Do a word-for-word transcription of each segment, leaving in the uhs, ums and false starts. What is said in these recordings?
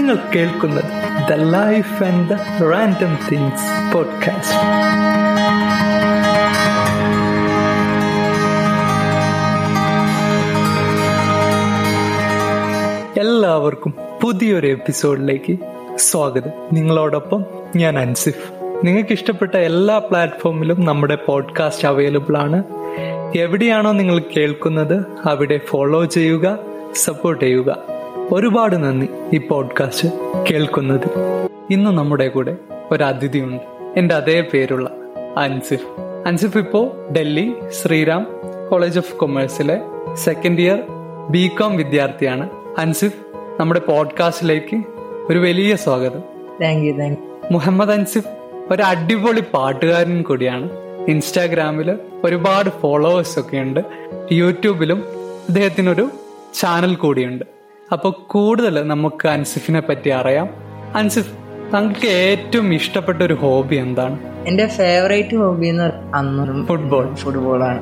നിങ്ങൾ കേൾക്കുന്നത് the life and the random things podcast. എല്ലാവർക്കും പുതിയൊരു എപ്പിസോഡിലേക്ക് സ്വാഗതം. നിങ്ങളോടൊപ്പം ഞാൻ അൻസിഫ്. നിങ്ങൾക്ക് ഇഷ്ടപ്പെട്ട എല്ലാ പ്ലാറ്റ്ഫോമിലും നമ്മുടെ പോഡ്കാസ്റ്റ് അവൈലബിൾ ആണ്. എവിടെയാണോ നിങ്ങൾ കേൾക്കുന്നത് അവിടെ ഫോളോ ചെയ്യുക, സപ്പോർട്ട് ചെയ്യുക. ഒരുപാട് നന്ദി ഈ പോഡ്കാസ്റ്റ് കേൾക്കുന്നത്. ഇന്ന് നമ്മുടെ കൂടെ ഒരു അതിഥിയുണ്ട്, എൻ്റെ അതേ പേരുള്ള അൻസിഫ്. അൻസിഫ് ഇപ്പോൾ ഡൽഹി ശ്രീറാം കോളേജ് ഓഫ് കൊമേഴ്സിലെ സെക്കൻഡ് ഇയർ ബി കോം വിദ്യാർത്ഥിയാണ്. അൻസിഫ്, നമ്മുടെ പോഡ്കാസ്റ്റിലേക്ക് ഒരു വലിയ സ്വാഗതം. Thank you thank you. Muhammad Ansif ഒരു അടിപൊളി പാട്ടുകാരൻ കൂടിയാണ്. ഇൻസ്റ്റാഗ്രാമിൽ ഒരുപാട് ഫോളോവേഴ്സ് ഒക്കെ ഉണ്ട്. യൂട്യൂബിലും അദ്ദേഹത്തിനൊരു ചാനൽ കൂടിയുണ്ട്. അപ്പോൾ കൂടുതൽ നമുക്ക് അൻസിഫിനെ പറ്റി അറിയാം. അൻസിഫ്, താങ്കൾക്ക് ഏറ്റവും ഇഷ്ടപ്പെട്ട ഒരു ഹോബി എന്താണ്? എന്റെ ഫേവറേറ്റ് ഹോബി എന്ന് പറഞ്ഞാൽ ഫുട്ബോൾ ഫുട്ബോളാണ്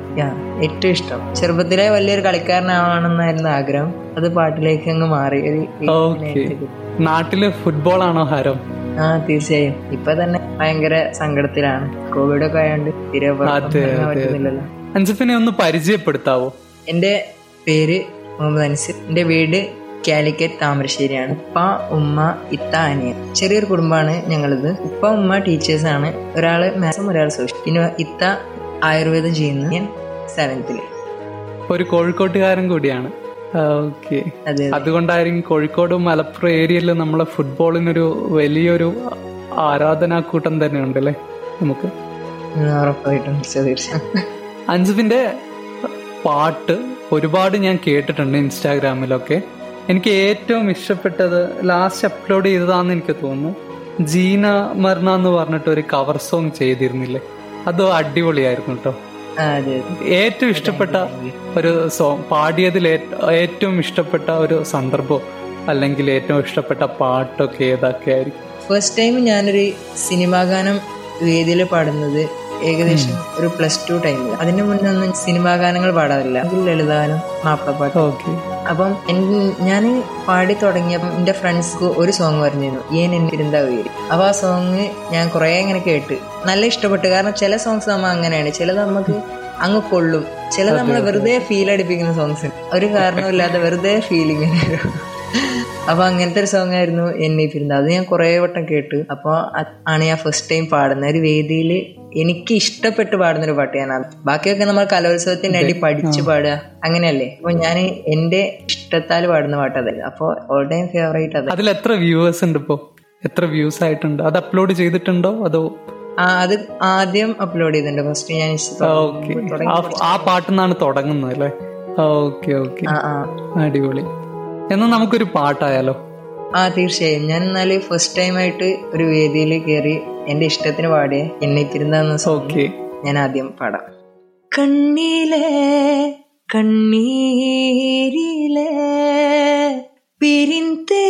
ഏറ്റവും ഇഷ്ടം. ചെറുപ്പത്തിലെ വലിയൊരു കളിക്കാരനാവണമെന്നായിരുന്നു ആഗ്രഹം. അത് പാട്ടിലേക്ക് അങ്ങ് മാറി. ഓക്കെ, നാട്ടില് ഫുട്ബോൾ ആണോ ഹരം? ആ, തീർച്ചയായും. ഇപ്പൊ തന്നെ ഭയങ്കര സങ്കടത്തിലാണ്, കോവിഡ് ഒക്കെ ആയതുകൊണ്ട് തീരെ പറ്റുന്നില്ലല്ലോ. അൻസിഫിനെ ഒന്ന് പരിചയപ്പെടുത്താവോ? എന്റെ പേര് മുഹമ്മദ് അൻസിഫ്. എന്റെ വീട് കാലിക്കറ്റ് താമരശ്ശേരിയാണ്. ഉപ്പ ഉമ്മ ഇത്ത അനിയൻ, ചെറിയൊരു കുടുംബമാണ് ഞങ്ങളിത്. ഉപ്പ ഉമ്മ ടീച്ചേഴ്സാണ്. ഒരാള് മാസം, ഒരാൾ സോഷ്യൽ. പിന്നെ ഇത്ത ആയുർവേദം ചെയ്യുന്നു. ഞാൻ സെവൻത്തില്. ഒരു കോഴിക്കോട്ടുകാരൻ കൂടിയാണ്. ഓക്കെ, അതുകൊണ്ടായിരിക്കും കോഴിക്കോട് മലപ്പുറം ഏരിയയിൽ നമ്മളെ ഫുട്ബോളിനൊരു വലിയൊരു ആരാധനാക്കൂട്ടം തന്നെ ഉണ്ടല്ലേ നമുക്ക്? ഉറപ്പായിട്ടും. അൻസിഫിന്റെ പാട്ട് ഒരുപാട് ഞാൻ കേട്ടിട്ടുണ്ട് ഇൻസ്റ്റാഗ്രാമിലൊക്കെ. എനിക്ക് ഏറ്റവും ഇഷ്ടപ്പെട്ടത് ലാസ്റ്റ് അപ്ലോഡ് ചെയ്തതാണെന്ന് എനിക്ക് തോന്നുന്നു. ജീന മർണ എന്ന് പറഞ്ഞിട്ട് ഒരു കവർ സോങ് ചെയ്തിരുന്നില്ലേ? അത് അടിപൊളിയായിരുന്നു കേട്ടോ. ഏറ്റവും ഇഷ്ടപ്പെട്ട ഒരു സോങ്, പാടിയതിൽ ഏറ്റവും ഇഷ്ടപ്പെട്ട ഒരു സന്ദർഭം അല്ലെങ്കിൽ ഏറ്റവും ഇഷ്ടപ്പെട്ട പാട്ടൊക്കെ ഏതൊക്കെ ആയിരിക്കും? ഫസ്റ്റ് ടൈം ഞാനൊരു സിനിമാ ഗാനം വേദിയിൽ പാടുന്നത് ഏകദേശം ഒരു പ്ലസ് ടു ടൈമിൽ. അതിന് മുന്നേ ഒന്നും സിനിമാ ഗാനങ്ങൾ പാടാറില്ല, ലളിതാനം, മാപ്പിളപ്പാട്ട്. ഓക്കെ, അപ്പം ഞാൻ പാടി തുടങ്ങിയപ്പം എൻ്റെ ഫ്രണ്ട്സ്ക്ക് ഒരു സോങ് പറഞ്ഞിരുന്നു, ഏൻ എന്നിരുന്ന ഉയരി. അപ്പം ആ സോങ് ഞാൻ കുറേ ഇങ്ങനെ കേട്ട് നല്ല ഇഷ്ടപ്പെട്ടു. കാരണം ചില സോങ്സ് നമ്മൾ അങ്ങനെയാണ്, ചിലത് നമുക്ക് അങ്ങ് കൊള്ളും, ചിലത് നമ്മളെ വെറുതെ ഫീൽ അടിപ്പിക്കുന്ന സോങ്സ്, ഒരു കാരണമില്ലാതെ വെറുതെ ഫീലിങ്. അപ്പൊ അങ്ങനത്തെ ഒരു സോങ് ആയിരുന്നു എന്നെ പിരിന്ത. അത് ഞാൻ കുറെ വട്ടം കേട്ടു. അപ്പോൾ ആണ് ഞാൻ ഫസ്റ്റ് ടൈം പാടുന്ന ഒരു വേദിയിൽ എനിക്ക് ഇഷ്ടപ്പെട്ട് പാടുന്നൊരു പാട്ട് ഞാനത്. ബാക്കിയൊക്കെ നമ്മൾ കലോത്സവത്തിൻ്റെ അടി പഠിച്ച് പാടുക അങ്ങനെയല്ലേ. അപ്പൊ ഞാൻ എന്റെ ഇഷ്ടത്താൽ പാടുന്ന പാട്ട് അതല്ല. അപ്പൊ ഓൾ ടൈം ഫേവറേറ്റ് അത്. അതിൽ എത്ര വ്യൂവേഴ്സ് ഉണ്ട് ഇപ്പോ? എത്ര വ്യൂസ് ആയിട്ടുണ്ട്? അത് അപ്ലോഡ് ചെയ്തിട്ടുണ്ടോ അതോ? ആ, അത് ആദ്യം അപ്ലോഡ് ചെയ്തിട്ടുണ്ട്. ഫസ്റ്റ് ഞാൻ ആ പാട്ടിൽ നിന്നാണ് തുടങ്ങുന്നത് അല്ലേ? ഓക്കെ ഓക്കെ, അടിപൊളി. എന്നാൽ നമുക്കൊരു പാട്ടായാലോ? ആ, തീർച്ചയായും. ഞാൻ എന്നാല് ഫസ്റ്റ് ടൈം ആയിട്ട് ഒരു വേദിയിൽ കയറി എന്റെ ഇഷ്ടത്തിന് പാടിയ എന്നെ തിരുന്ന സോക്ക് ഞാൻ ആദ്യം പാടാം. കണ്ണിലെ കണ്ണീരിലെ പിരിന്തേ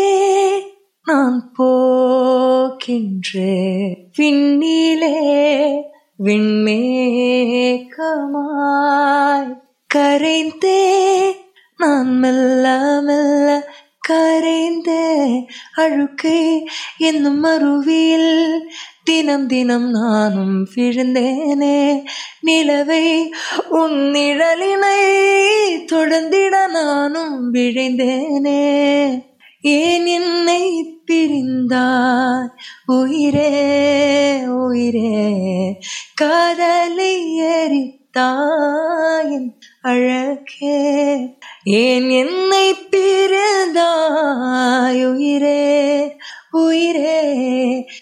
നാം പോകിன்றേ പിന്നിലെ വിൺമേഘമായി കരന്തേ நான் மெல்ல மெல்ல கரைந்த அழுக்கை என்னும் மறுவில் தினம் தினம் நானும் விழுந்தேனே நிலவை உன் நிழலினை தொடர்ந்திட நானும் விழைந்தேனே ஏன் என்னை பிரிந்தாய் உயிரே உயிரே காதலை எரித்தாயின் அழகே ஏன் என்னை பிரிந்தாய் உயிரே உயிரே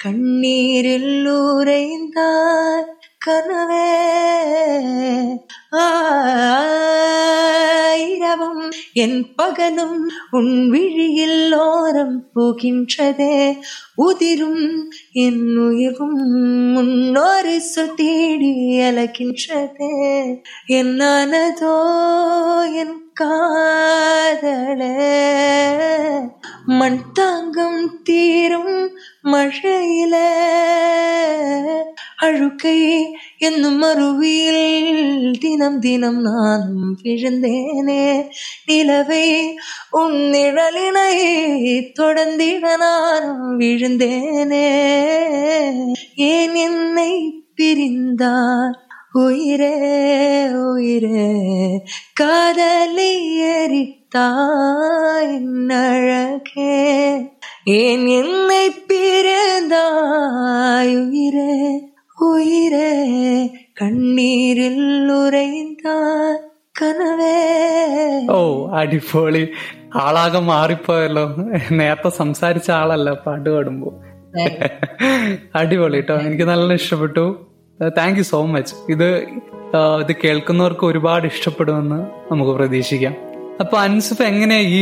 கண்ணீரில் உறைந்தாய் கனவே ஆயிரவும் என் பகலும் உன் விழியில் ஓரம் போகின்றதே உதிரும் என் உயிரும் முன்னோரு சுத்தேடி அலகின்றதே என்னானதோ என் காதலே மண் தாங்கும் தீரும் மழையிலே അഴുക്കൈ എന്നും മറുവിൽ ദിനം ദിനം നാനും പിഴന്തേനെ നിലവേ ഉന്നിഴലിനെ തുടർന്നിട നാനും വിഴുന്തേനെ ഏൻ എന്നെ പിരിന്താർ ഉയരേ ഉയരേ കാതലി എരിത്താഴകേ ഏൻ എന്നെ പിരിന്തായുയരേ ഉയരേ കണ്ണീരിൽ ഉറയുന്താൻ കനവേ. ഓ അടിപൊളി, ആളാകെ മാറിപ്പോയല്ലോ, നേരത്തെ സംസാരിച്ച ആളല്ല പാട്ട് പാടുമ്പോ. അടിപൊളി കേട്ടോ, എനിക്ക് നല്ല ഇഷ്ടപ്പെട്ടു. Thank you so much. ഇത് ഇത് കേൾക്കുന്നവർക്ക് ഒരുപാട് ഇഷ്ടപ്പെടുമെന്ന് നമുക്ക് പ്രതീക്ഷിക്കാം. അപ്പൊ അൻസിഫ് എങ്ങനെ ഈ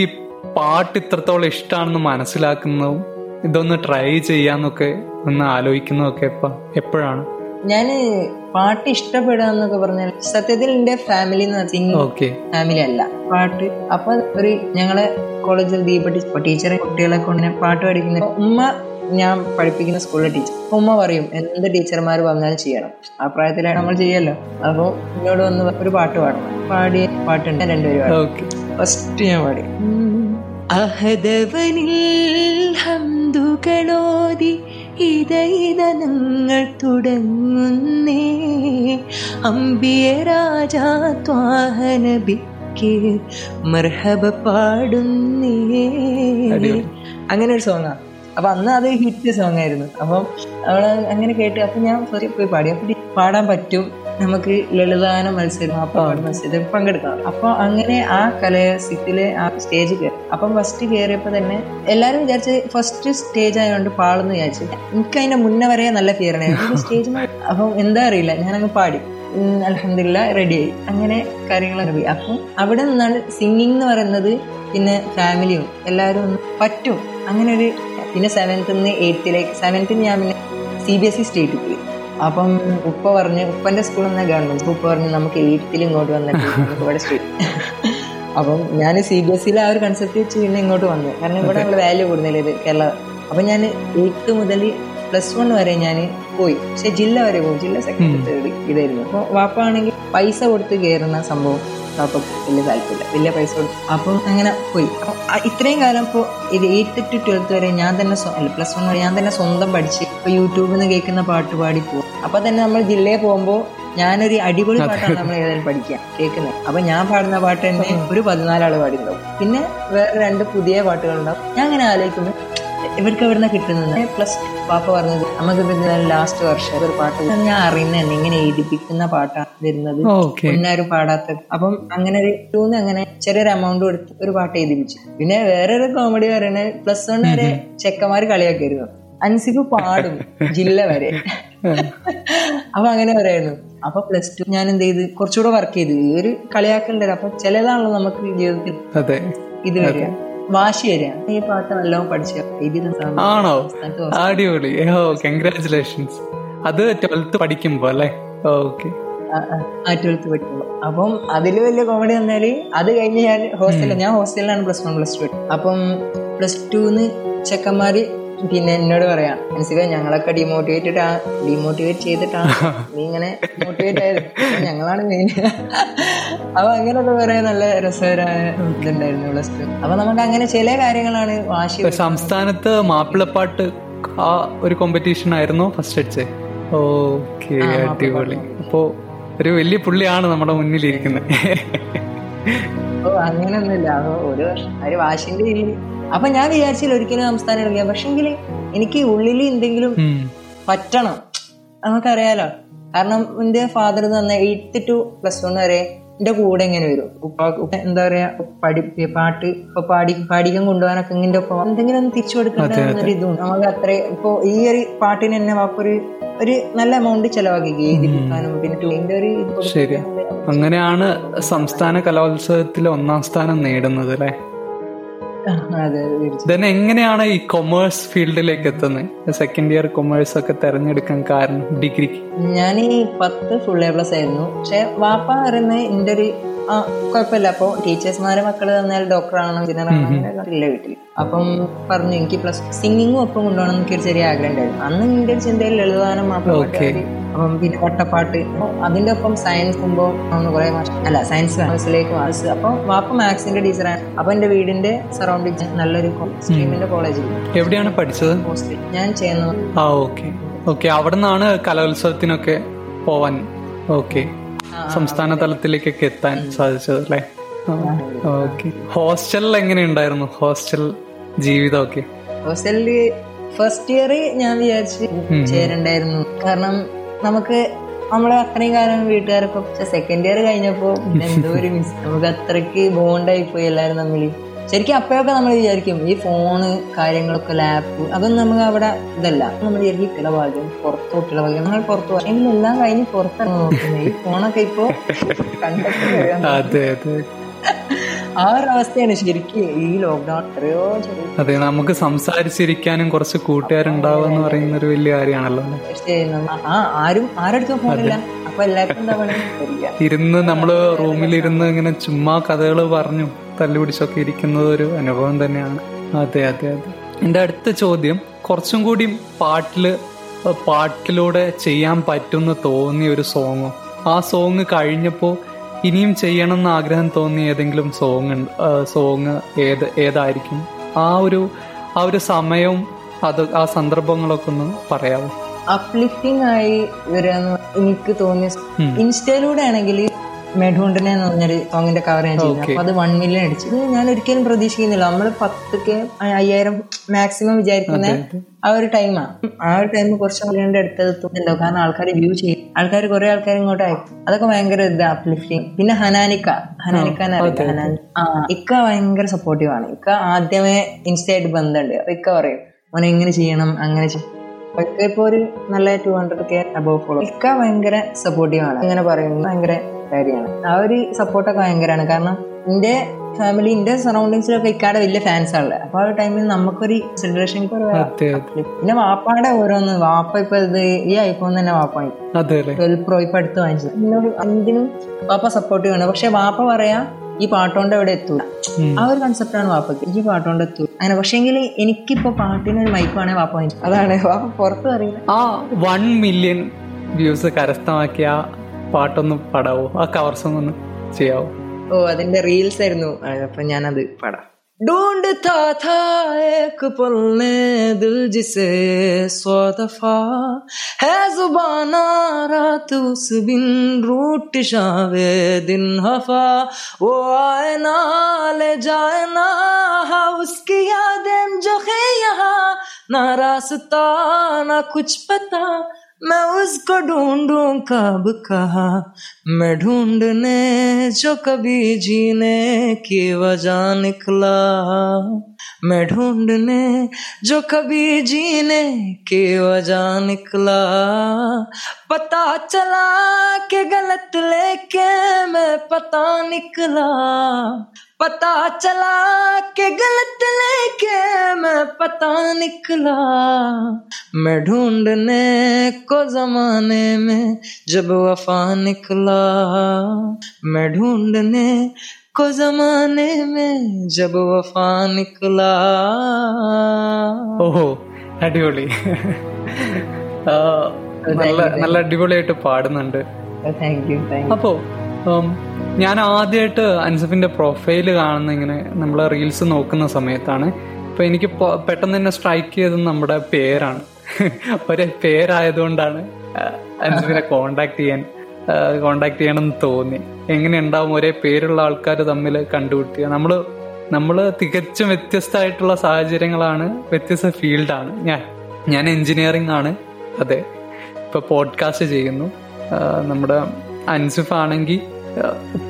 പാട്ട് ഇത്രത്തോളം ഇഷ്ടമാണെന്ന് മനസ്സിലാക്കുന്നതും ഇതൊന്ന് ട്രൈ ചെയ്യാന്നൊക്കെ ഒന്ന് ആലോചിക്കുന്നതൊക്കെ എപ്പോഴാണ്? ഞാന് പാട്ട് ഇഷ്ടപ്പെടുക എന്നൊക്കെ പറഞ്ഞാൽ സത്യത്തിൽ എന്റെ ഫാമിലി ഫാമിലി അല്ല പാട്ട്. അപ്പൊ ഒരു ഞങ്ങളെ കോളേജിൽ ദീപ ടീച്ചറെ കുട്ടികളെ കൊണ്ട് പാട്ട് പഠിക്കുന്ന ഉമ്മ, ഞാൻ പഠിപ്പിക്കുന്ന സ്കൂളിലെ ടീച്ചർ, ഉമ്മ പറയും എന്ത് ടീച്ചർമാർ വന്നാലും ചെയ്യണം. ആ പ്രായത്തിലാണ് നമ്മൾ ചെയ്യല്ലോ. അപ്പൊ എന്നോട് വന്ന് ഒരു പാട്ട് പാടണം, പാടിയ പാട്ടുണ്ട് രണ്ടുപേരും. ഫസ്റ്റ് ഞാൻ പാടി അഹദവനിൽ ഹംദുകളോതി ഇതൈതനങ്ങൾ തുടങ്ങുന്നേ അമ്പിയ രാജാ ത്വാഹനബിക്ക് മർഹബ പാടുന്നേ. അങ്ങനെ ഒരു സോങ്ങാ. അപ്പൊ അന്ന് അത് ഹിറ്റ് സോങ് ആയിരുന്നു. അപ്പം അവള് അങ്ങനെ കേട്ട് അപ്പൊ ഞാൻ സോറി പോയി പാടി. അപ്പൊ പാടാൻ പറ്റും, നമുക്ക് ലളിതാന മത്സരം അപ്പൊ മത്സരത്തിൽ പങ്കെടുക്കാം. അപ്പൊ അങ്ങനെ ആ കലയസിലെ ആ സ്റ്റേജ് കയറി. അപ്പം ഫസ്റ്റ് കയറിയപ്പോ തന്നെ എല്ലാരും വിചാരിച്ച് ഫസ്റ്റ് സ്റ്റേജ് ആയതുകൊണ്ട് പാടുന്നു വിചാരിച്ചു. എനിക്ക് അതിന്റെ മുന്നേ വരെ നല്ല ഫിയറായിരുന്നു സ്റ്റേജ്. അപ്പം എന്താ അറിയില്ല, ഞാനങ്ങ് പാടി അൽഹംദുലില്ലാഹ് റെഡിയായി. അങ്ങനെ കാര്യങ്ങളൊക്കെ. അപ്പം അവിടെ നിന്നാണ് സിംഗിങ് എന്ന് പറയുന്നത്. പിന്നെ ഫാമിലിയും എല്ലാവരും ഒന്ന് പറ്റും അങ്ങനെ ഒരു. പിന്നെ സെവൻത്തിന്ന് എയ്ത്തിലേക്ക്, സെവൻത്തിന് ഞാൻ പിന്നെ സി ബി എസ് ഇ സ്റ്റേറ്റിൽ പോയി. അപ്പം ഉപ്പ പറഞ്ഞ്, ഉപ്പൻ്റെ സ്കൂളിൽ നിന്ന് ഗവൺമെന്റ്, ഉപ്പ പറഞ്ഞ് നമുക്ക് എയ്ത്തിൽ ഇങ്ങോട്ട് വന്നിട്ട് ഇവിടെ സ്റ്റേറ്റ്. അപ്പം ഞാൻ സി ബി എസ് ഇയിലെ ആ ഒരു കൺസെപ്റ്റ് വെച്ച് പിന്നെ ഇങ്ങോട്ട് വന്നു, കാരണം ഇവിടെ നമ്മൾ വാല്യൂ കൂടുന്നില്ല ഇത് കേരള. അപ്പം ഞാൻ എയ്ത്ത് മുതൽ പ്ലസ് വൺ വരെ ഞാൻ പോയി, പക്ഷെ ജില്ല വരെ പോകും, ജില്ല സെക്കൻഡ് തേർഡ് ഇതായിരുന്നു. അപ്പോൾ വാപ്പ ആണെങ്കിൽ പൈസ കൊടുത്ത് കയറുന്ന സംഭവം വാപ്പ വലിയ താല്പര്യമില്ല, വലിയ പൈസ കൊടുത്തു. അപ്പം അങ്ങനെ പോയി. അപ്പം ഇത്രയും കാലം ഇപ്പോൾ ഇത് എയ്ത്ത് ടു ട്വൽത്ത് വരെ ഞാൻ തന്നെ, പ്ലസ് വൺ വരെ ഞാൻ തന്നെ സ്വന്തം പഠിച്ച് ഇപ്പോൾ യൂട്യൂബിൽ നിന്ന് കേൾക്കുന്ന പാട്ട് പാടി പോകും. അപ്പം തന്നെ നമ്മൾ ജില്ലയിൽ പോകുമ്പോൾ ഞാനൊരു അടിപൊളി പാട്ടാണ് നമ്മൾ ഏതായാലും പഠിക്കുക കേൾക്കുന്നത്. അപ്പൊ ഞാൻ പാടുന്ന പാട്ട് തന്നെ ഒരു പതിനാലാള് പാടിയിട്ടുണ്ടാവും, പിന്നെ വേറെ രണ്ട് പുതിയ പാട്ടുകളുണ്ടാവും. ഞാൻ അങ്ങനെ ആലോചിക്കുമ്പോൾ ഇവർക്ക് എവിടുന്ന കിട്ടുന്നത്. പ്ലസ് പാപ്പ പറഞ്ഞത് നമുക്ക് ലാസ്റ്റ് വർഷം ഒരു പാട്ട് ഞാൻ അറിയുന്ന തന്നെ ഇങ്ങനെ എഴുതിപ്പിക്കുന്ന പാട്ടാണ് വരുന്നത്, എല്ലാവരും പാടാത്തത്. അപ്പം അങ്ങനെ ഒരു ടൂന്ന് അങ്ങനെ ചെറിയൊരു എമൗണ്ട് കൊടുത്ത് ഒരു പാട്ട് എഴുതിപ്പിച്ചു. പിന്നെ വേറൊരു കോമഡി പറയണേ, പ്ലസ് വൺ വരെ ചെക്കന്മാര് കളിയാക്കിയിരുന്നു, അൻസിഫ് പാടും ജില്ല വരെ. അപ്പൊ അങ്ങനെ പറയായിരുന്നു. അപ്പൊ പ്ലസ് ടു ഞാൻ എന്ത് ചെയ്ത് കുറച്ചുകൂടെ വർക്ക് ചെയ്ത് ഒരു കളിയാക്കണ്ടത്. അപ്പൊ ചിലതാണല്ലോ നമുക്ക് ജീവിതത്തിൽ ഇത് വരിക, വാശി വരിക. ഈ പാട്ട് നല്ലോണം പഠിച്ചു. ആണോ? അടിപൊളി. കൺഗ്രാറ്റുലേഷൻസ്. അത് പത്ത് പഠിക്കുമ്പോ അല്ലേ? ഓക്കെ, ആറ്റുകൾക്ക് പറ്റുള്ളൂ. അപ്പം അതിൽ വലിയ കോമഡി വന്നാല് അത് കഴിഞ്ഞ് ഞാൻ ഹോസ്റ്റലിൽ ഞാൻ ഹോസ്റ്റലിലാണ് പ്ലസ് വൺ പ്ലസ് ടു. അപ്പം പ്ലസ് ടൂന്ന് ചെക്കന്മാര് പിന്നെ എന്നോട് പറയാം, അൻസിഫെ ഞങ്ങളൊക്കെ ഡിമോട്ടിവേറ്റഡ് ആ ഡിമോട്ടിവേറ്റ് ചെയ്തിട്ടാണ് നീ ഇങ്ങനെ മോട്ടിവേറ്റ് ആയത്, ഞങ്ങളാണ് മെയിൻ. അപ്പൊ അങ്ങനെയൊക്കെ പറയാൻ നല്ല രസകരമായ ഇതുണ്ടായിരുന്നു പ്ലസ് ടു. അപ്പൊ നമുക്ക് അങ്ങനെ ചില കാര്യങ്ങളാണ് വാശി. സംസ്ഥാനത്ത് മാപ്പിളപ്പാട്ട് ആ ഒരു കോമ്പറ്റീഷൻ ആയിരുന്നു ഫസ്റ്റ് അടിച്ചേ. ഓക്കെ, അടിപൊളി. അപ്പോ ഒരു വലിയ പുള്ളിയാണ് നമ്മുടെ മുന്നിലിരിക്കുന്നത്. ഓ അങ്ങനൊന്നുമില്ല, ഒരു വർഷം ഒരു വാശിന്റെ രീതിയിൽ. അപ്പൊ ഞാൻ വിചാരിച്ചില്ല ഒരിക്കലും സംസ്ഥാനം എടുക്കാം, പക്ഷെങ്കിൽ എനിക്ക് ഉള്ളിൽ എന്തെങ്കിലും പറ്റണം. നമുക്കറിയാലോ, കാരണം എന്റെ ഫാദർ തന്നെ എയ്ത്ത് ടു പ്ലസ് വൺ വരെ എന്റെ കൂടെ ഇങ്ങനെ വരും. ഉപ്പ എന്താ പറയാ, പഠി പാട്ട് ഇപ്പൊ പാടി പാടിക്കാൻ കൊണ്ടുപോകാനൊക്കെ ഇങ്ങനെ ഒപ്പം എന്തെങ്കിലും ഒന്ന് തിരിച്ചു കൊടുക്കേണ്ട എന്നൊരിതും നമുക്ക് അത്രേ. ഇപ്പൊ ഈ ഒരു പാട്ടിന് തന്നെ വാപ്പൊരു ഒരു നല്ല എമൗണ്ട് ചെലവാക്കി എഴുതിപ്പിക്കാനും പിന്നെ ഒരു. അങ്ങനെയാണ് സംസ്ഥാന കലോത്സവത്തിൽ ഒന്നാം സ്ഥാനം നേടുന്നത് അല്ലെ? തന്നെ എങ്ങനെയാണ് ഈ കൊമേഴ്സ് ഫീൽഡിലേക്ക് എത്തുന്നത്? സെക്കൻഡ് ഇയർ കൊമേഴ്സ് ഒക്കെ തെരഞ്ഞെടുക്കാൻ കാരണം ഡിഗ്രിക്ക്? ഞാൻ ഈ പത്ത് ഫുൾ എ പ്ലസ് ആയിരുന്നു. പക്ഷെ വാപ്പ പറയുന്നത് എന്റെ ഒരു ആ കുഴപ്പമില്ല, അപ്പൊ ടീച്ചേഴ്സ്മാരെ മക്കള് തന്നാൽ ഡോക്ടർ ആണോ എഞ്ചിനീയർ ആണോ ഇല്ല വീട്ടിൽ. അപ്പം പറഞ്ഞു എനിക്ക് പ്ലസ് സിംഗിങ്ങും ഒപ്പം കൊണ്ടുപോകണം എന്നൊക്കെ ഒരു ചെറിയ ആഗ്രഹം ഉണ്ടായിരുന്നു. അന്ന് എന്റെ ഒരു ചിന്തയിൽ ലളിതഗാനം മാത്രം പിന്നെ ഒട്ടപ്പാട്ട്. അപ്പോൾ അതിൻ്റെ ഒപ്പം സയൻസ് മുമ്പോ കുറേ അല്ല സയൻസ് മാത്സിലേക്ക് മാത്സ്. അപ്പോൾ വാപ്പ മാത്സിന്റെ ടീച്ചറാണ്. അപ്പോൾ എൻ്റെ വീടിന്റെ സറൗണ്ടിങ് നല്ലൊരു സ്ട്രീമിന്റെ കോളേജിൽ. എവിടെയാണ് പഠിച്ചത്? മോസ്റ്റ്ലി ഞാൻ ചെയ്യുന്നത്. അവിടെ നിന്നാണ് കലോത്സവത്തിനൊക്കെ പോവാൻ, ഓക്കെ, സംസ്ഥാന തലത്തിലേക്കൊക്കെ എത്താൻ സാധിച്ചത് അല്ലേ? ഓക്കെ. ഹോസ്റ്റലിൽ എങ്ങനെയുണ്ടായിരുന്നു ഹോസ്റ്റൽ ജീവിതമൊക്കെ? ഹോസ്റ്റലില് ഫസ്റ്റ് ഇയർ ഞാൻ വിചാരിച്ച് ചേരണ്ടായിരുന്നു, കാരണം നമുക്ക് നമ്മളെ അത്രയും കാലം വീട്ടുകാരൊക്കെ. സെക്കൻഡ് ഇയർ കഴിഞ്ഞപ്പോ എന്തോ ഒരു മിസ്, നമുക്ക് അത്രയ്ക്ക് ബോണ്ടായി പോയി എല്ലാവരും തമ്മിൽ. ശരിക്കും അപ്പോഴൊക്കെ നമ്മൾ വിചാരിക്കും ഈ ഫോണ് കാര്യങ്ങളൊക്കെ ലാപ്പ് അതൊന്നും നമുക്ക് അവിടെ ഇതല്ല. നമ്മൾ ശരിക്കും ഇളവാകും പുറത്തോട്ടുള്ള ഭാഗ്യം, നമ്മൾ പുറത്തു പോകാം എങ്കിലും എല്ലാം കഴിഞ്ഞ് പുറത്താണ് നോക്കുന്നത്. ഈ ഫോണൊക്കെ ഇപ്പോ കണ്ടെത്തി ആ ഒരു അവസ്ഥയാണ് ശരിക്കും ഈ ലോക്ക്ഡൌൺ. എത്രയോ അതെ, നമുക്ക് സംസാരിച്ചിരിക്കാനും കുറച്ച് കൂട്ടുകാരുണ്ടാവുക പറയുന്ന ഒരു വലിയ കാര്യമാണല്ലോ. ആരും ആരടുത്തും ഫോണില്ല. അപ്പൊ എല്ലാവർക്കും ഇരുന്ന് നമ്മള് റൂമിലിരുന്ന് ഇങ്ങനെ ചുമ്മാ കഥകൾ പറഞ്ഞു തല്ലുപിടിച്ചൊക്കെ ഇരിക്കുന്നത് ഒരു അനുഭവം തന്നെയാണ്. അതെ അതെ അതെ. എന്റെ അടുത്ത ചോദ്യം, കുറച്ചും കൂടി പാട്ടില് പാട്ടിലൂടെ ചെയ്യാൻ പറ്റുമെന്ന് തോന്നിയ ഒരു സോങ്ങോ, ആ സോങ് കഴിഞ്ഞപ്പോ ഇനിയും ചെയ്യണം എന്ന് ആഗ്രഹം തോന്നിയ ഏതെങ്കിലും സോങ് സോങ് ഏത് ഏതായിരിക്കും? ആ ഒരു ആ ഒരു സമയവും അത് ആ സന്ദർഭങ്ങളൊക്കെ ഒന്ന് പറയാമോ? അപ്ലിഫ്റ്റിംഗ് ആയി വരാന്ന് എനിക്ക് തോന്നിയ ഇൻസ്റ്റയിലൂടെ ആണെങ്കിൽ മെഡ്ഹുണ്ടിനെ എന്ന് പറഞ്ഞൊരു സോങ്ങിന്റെ കവർ ഞാൻ ചെയ്തു. അപ്പൊ അത് വൺ മില്യൺ അടിച്ചു. ഇത് ഞാൻ ഒരിക്കലും പ്രതീക്ഷിക്കുന്നില്ല. നമ്മള് പത്തൊക്കെ അയ്യായിരം മാക്സിമം വിചാരിക്കുന്ന ആ ഒരു ടൈമാണ്. ആ ഒരു ടൈം കുറച്ച് ആളുകളുടെ അടുത്തെത്തുന്നുണ്ടോ, കാരണം ആൾക്കാർ വ്യൂ ചെയ്യും, ആൾക്കാർ കുറെ ആൾക്കാർ ഇങ്ങോട്ട് അയക്കും. അതൊക്കെ ഭയങ്കര ഇതാ അപ്ലിഫ്റ്റിംഗ്. പിന്നെ ഹനാനിക്ക ഹനാനിക്കാനറിയാം ആ ഇക്ക ഭയങ്കര സപ്പോർട്ടീവ് ആണ്. ഇക്ക ആദ്യമേ ഇൻസ്റ്റയായിട്ട് ബന്ധമുണ്ട്. അപ്പൊ ഇക്ക പറയും അവനെ എങ്ങനെ ചെയ്യണം അങ്ങനെ ചെയ്യും. ഇക്ക ഇപ്പൊ ഒരു നല്ല two hundred K above follow. ഇക്ക ഭയങ്കര സപ്പോർട്ടീവ് ആണ്. അങ്ങനെ പറയും ഭയങ്കര കാര്യമാണ്. ആ ഒരു സപ്പോർട്ടൊക്കെ ഭയങ്കരമാണ്. കാരണം എന്റെ ഫാമിലി എന്റെ സറൗണ്ടിങ്സിലൊക്കെ ഇക്കാടെ വലിയ ഫാൻസാണുള്ളത്. അപ്പൊ ആ ഒരു ടൈമിൽ നമുക്കൊരു കൺസിഡറേഷൻ പിന്നെ വാപ്പാടെ ഓരോന്ന്. വാപ്പ ഇപ്പൊ ഇത് ഈ ഐഫോൺ തന്നെ വാപ്പ ട്വൽവ് പ്രോ ഇപ്പൊ അടുത്ത് വാങ്ങിച്ചത്. എന്നോട് എന്തിനും വാപ്പ സപ്പോർട്ടീവ് ആണ്. പക്ഷെ വാപ്പ പറയാ ഈ പാട്ടോണ്ട് അവിടെ എത്തൂല, ആ ഒരു കൺസെപ്റ്റാണ് വാപ്പക്ക്. ഈ പാട്ടോണ്ട് എത്തൂല അങ്ങനെ. പക്ഷെങ്കിൽ എനിക്കിപ്പോ പാട്ടിനൊരു മൈക്കാണെങ്കിൽ വാപ്പ വാങ്ങിച്ചു. അതാണ് വാപ്പ പുറത്ത് പറയുന്നത്. ആ വൺ മില്യൺ വ്യൂസ് കരസ്ഥമാക്കിയ പാട്ടൊന്ന് പാടാവോ? ആ കവർ സോങ് ഒന്ന് ചെയ്യാവോ? ഓ, അതിന്റെ റീൽസ് ആയിരുന്നു. അപ്പൊ ഞാനത് പാടാം. ढूंढता था एक पल में दिल जिसे सौ दफा है जुबाना रात उस बिन रूठ जावे दिन हफा वो आए ना ले जाए ना उसकी यादें जो है यहाँ ना रास्ता ना कुछ पता मैं उसको ढूंढू कब कहा मैं ढूंढने जो कभी जीने की वजह निकला मैं ढूंढने जो कभी जीने की वजह निकला पता चला कि गलत लेके मैं पता निकला पता चला के गलत लेके मैं पता निकला मैं ढूंढने को जमाने में जब वफा निकला मैं ढूंढने को जमाने में जब वफा निकला. ഓഹോ, അടിപൊളി. നല്ല നല്ല അടിപൊളിയായിട്ട് പാടുന്നുണ്ട്. Thank you. അപ്പോ ഞാൻ ആദ്യമായിട്ട് അൻസിഫിന്റെ പ്രൊഫൈല് കാണുന്ന ഇങ്ങനെ നമ്മൾ റീൽസ് നോക്കുന്ന സമയത്താണ്. അപ്പൊ എനിക്ക് പെട്ടെന്ന് തന്നെ സ്ട്രൈക്ക് ചെയ്തത് നമ്മുടെ പേരാണ്. ഒരേ പേരായതുകൊണ്ടാണ് അൻസിഫിനെ കോണ്ടാക്ട് ചെയ്യാൻ കോണ്ടാക്ട് ചെയ്യണമെന്ന് തോന്നി. എങ്ങനെ ഉണ്ടാവും ഒരേ പേരുള്ള ആൾക്കാർ തമ്മിൽ കണ്ടുപിടിക്കുക? നമ്മള് നമ്മള് തികച്ചും വ്യത്യസ്തമായിട്ടുള്ള സാഹചര്യങ്ങളാണ്, വ്യത്യസ്ത ഫീൽഡാണ്. ഞാൻ ഞാൻ എൻജിനീയറിംഗ് ആണ്. അതെ, ഇപ്പൊ പോഡ്കാസ്റ്റ് ചെയ്യുന്നു. നമ്മുടെ അൻസിഫ് ആണെങ്കിൽ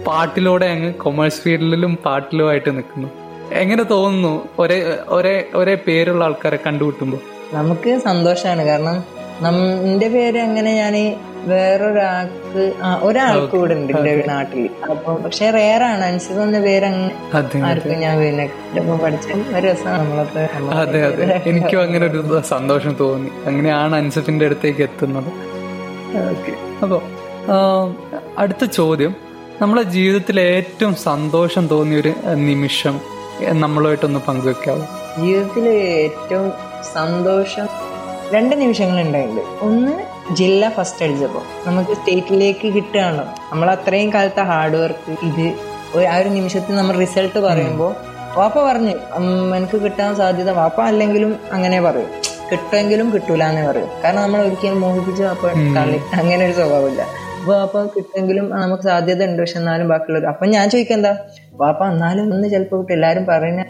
പാട്ടിലൂടെ അങ്ങ് കൊമേഴ്സ് ഫീൽഡിലും പാട്ടിലുമായിട്ട് നിൽക്കുന്നു. എങ്ങനെ തോന്നുന്നു ഒരേ ഒരേ ഒരേ പേരുള്ള ആൾക്കാരെ കണ്ടുമുട്ടുമ്പോൾ? നമുക്ക് സന്തോഷമാണ്. കാരണം എന്റെ പേര് അങ്ങനെ ഞാൻ വേറൊരാൾക്ക് ഒരാൾക്ക് കൂടെ ഉണ്ട് എന്റെ നാട്ടില്. അപ്പൊ പക്ഷെ റെയറാണ് അനുസരിച്ച് എന്ന പേര് ആർക്കും ഞാൻ പഠിച്ചാൽ ഒരു രസമാണ് നമ്മളൊക്കെ. അതെ അതെ, എനിക്കും അങ്ങനെ ഒരു സന്തോഷം തോന്നി. അങ്ങനെയാണ് അനുസരിച്ചിന്റെ അടുത്തേക്ക് എത്തുന്നത്. അപ്പൊ അടുത്ത ചോദ്യം, നമ്മളെ ജീവിതത്തിലെ ഏറ്റവും സന്തോഷം തോന്നിയ ഒരു നിമിഷം നമ്മളുമായിട്ടൊന്ന് പങ്കുവെക്കാവോ? ജീവിതത്തിലെ ഏറ്റവും സന്തോഷം രണ്ട് നിമിഷങ്ങൾ ഉണ്ടായിട്ടുണ്ട്. ഒന്ന് ജില്ല ഫസ്റ്റ് അടിച്ചപ്പോൾ നമുക്ക് സ്റ്റേറ്റിലേക്ക് കിട്ടുകയാണല്ലോ. നമ്മൾ അത്രയും കാലത്തെ ഹാർഡ് വർക്ക്, ഇത് ആ ഒരു നിമിഷത്തിൽ നമ്മൾ റിസൾട്ട് പറയുമ്പോൾ വാപ്പ പറഞ്ഞു എനിക്ക് കിട്ടാൻ സാധ്യത, വാപ്പ അല്ലെങ്കിലും അങ്ങനെ പറയും, കിട്ടുമെങ്കിലും കിട്ടൂല എന്ന് പറയും. കാരണം നമ്മൾ ഒരിക്കലും മോഹിപ്പിച്ച് വാപ്പ തള്ളി അങ്ങനെ ഒരു സ്വഭാവമില്ല. അപ്പൊ വാപ്പ കിട്ടുമെങ്കിലും നമുക്ക് സാധ്യത ഉണ്ട്, പക്ഷെ എന്നാലും ബാക്കിയുള്ളവർ. അപ്പൊ ഞാൻ ചോദിക്കാം എന്താ വാപ്പ എന്നാലും ഒന്ന് ചിലപ്പോൾ കിട്ടും, എല്ലാവരും പറയുന്ന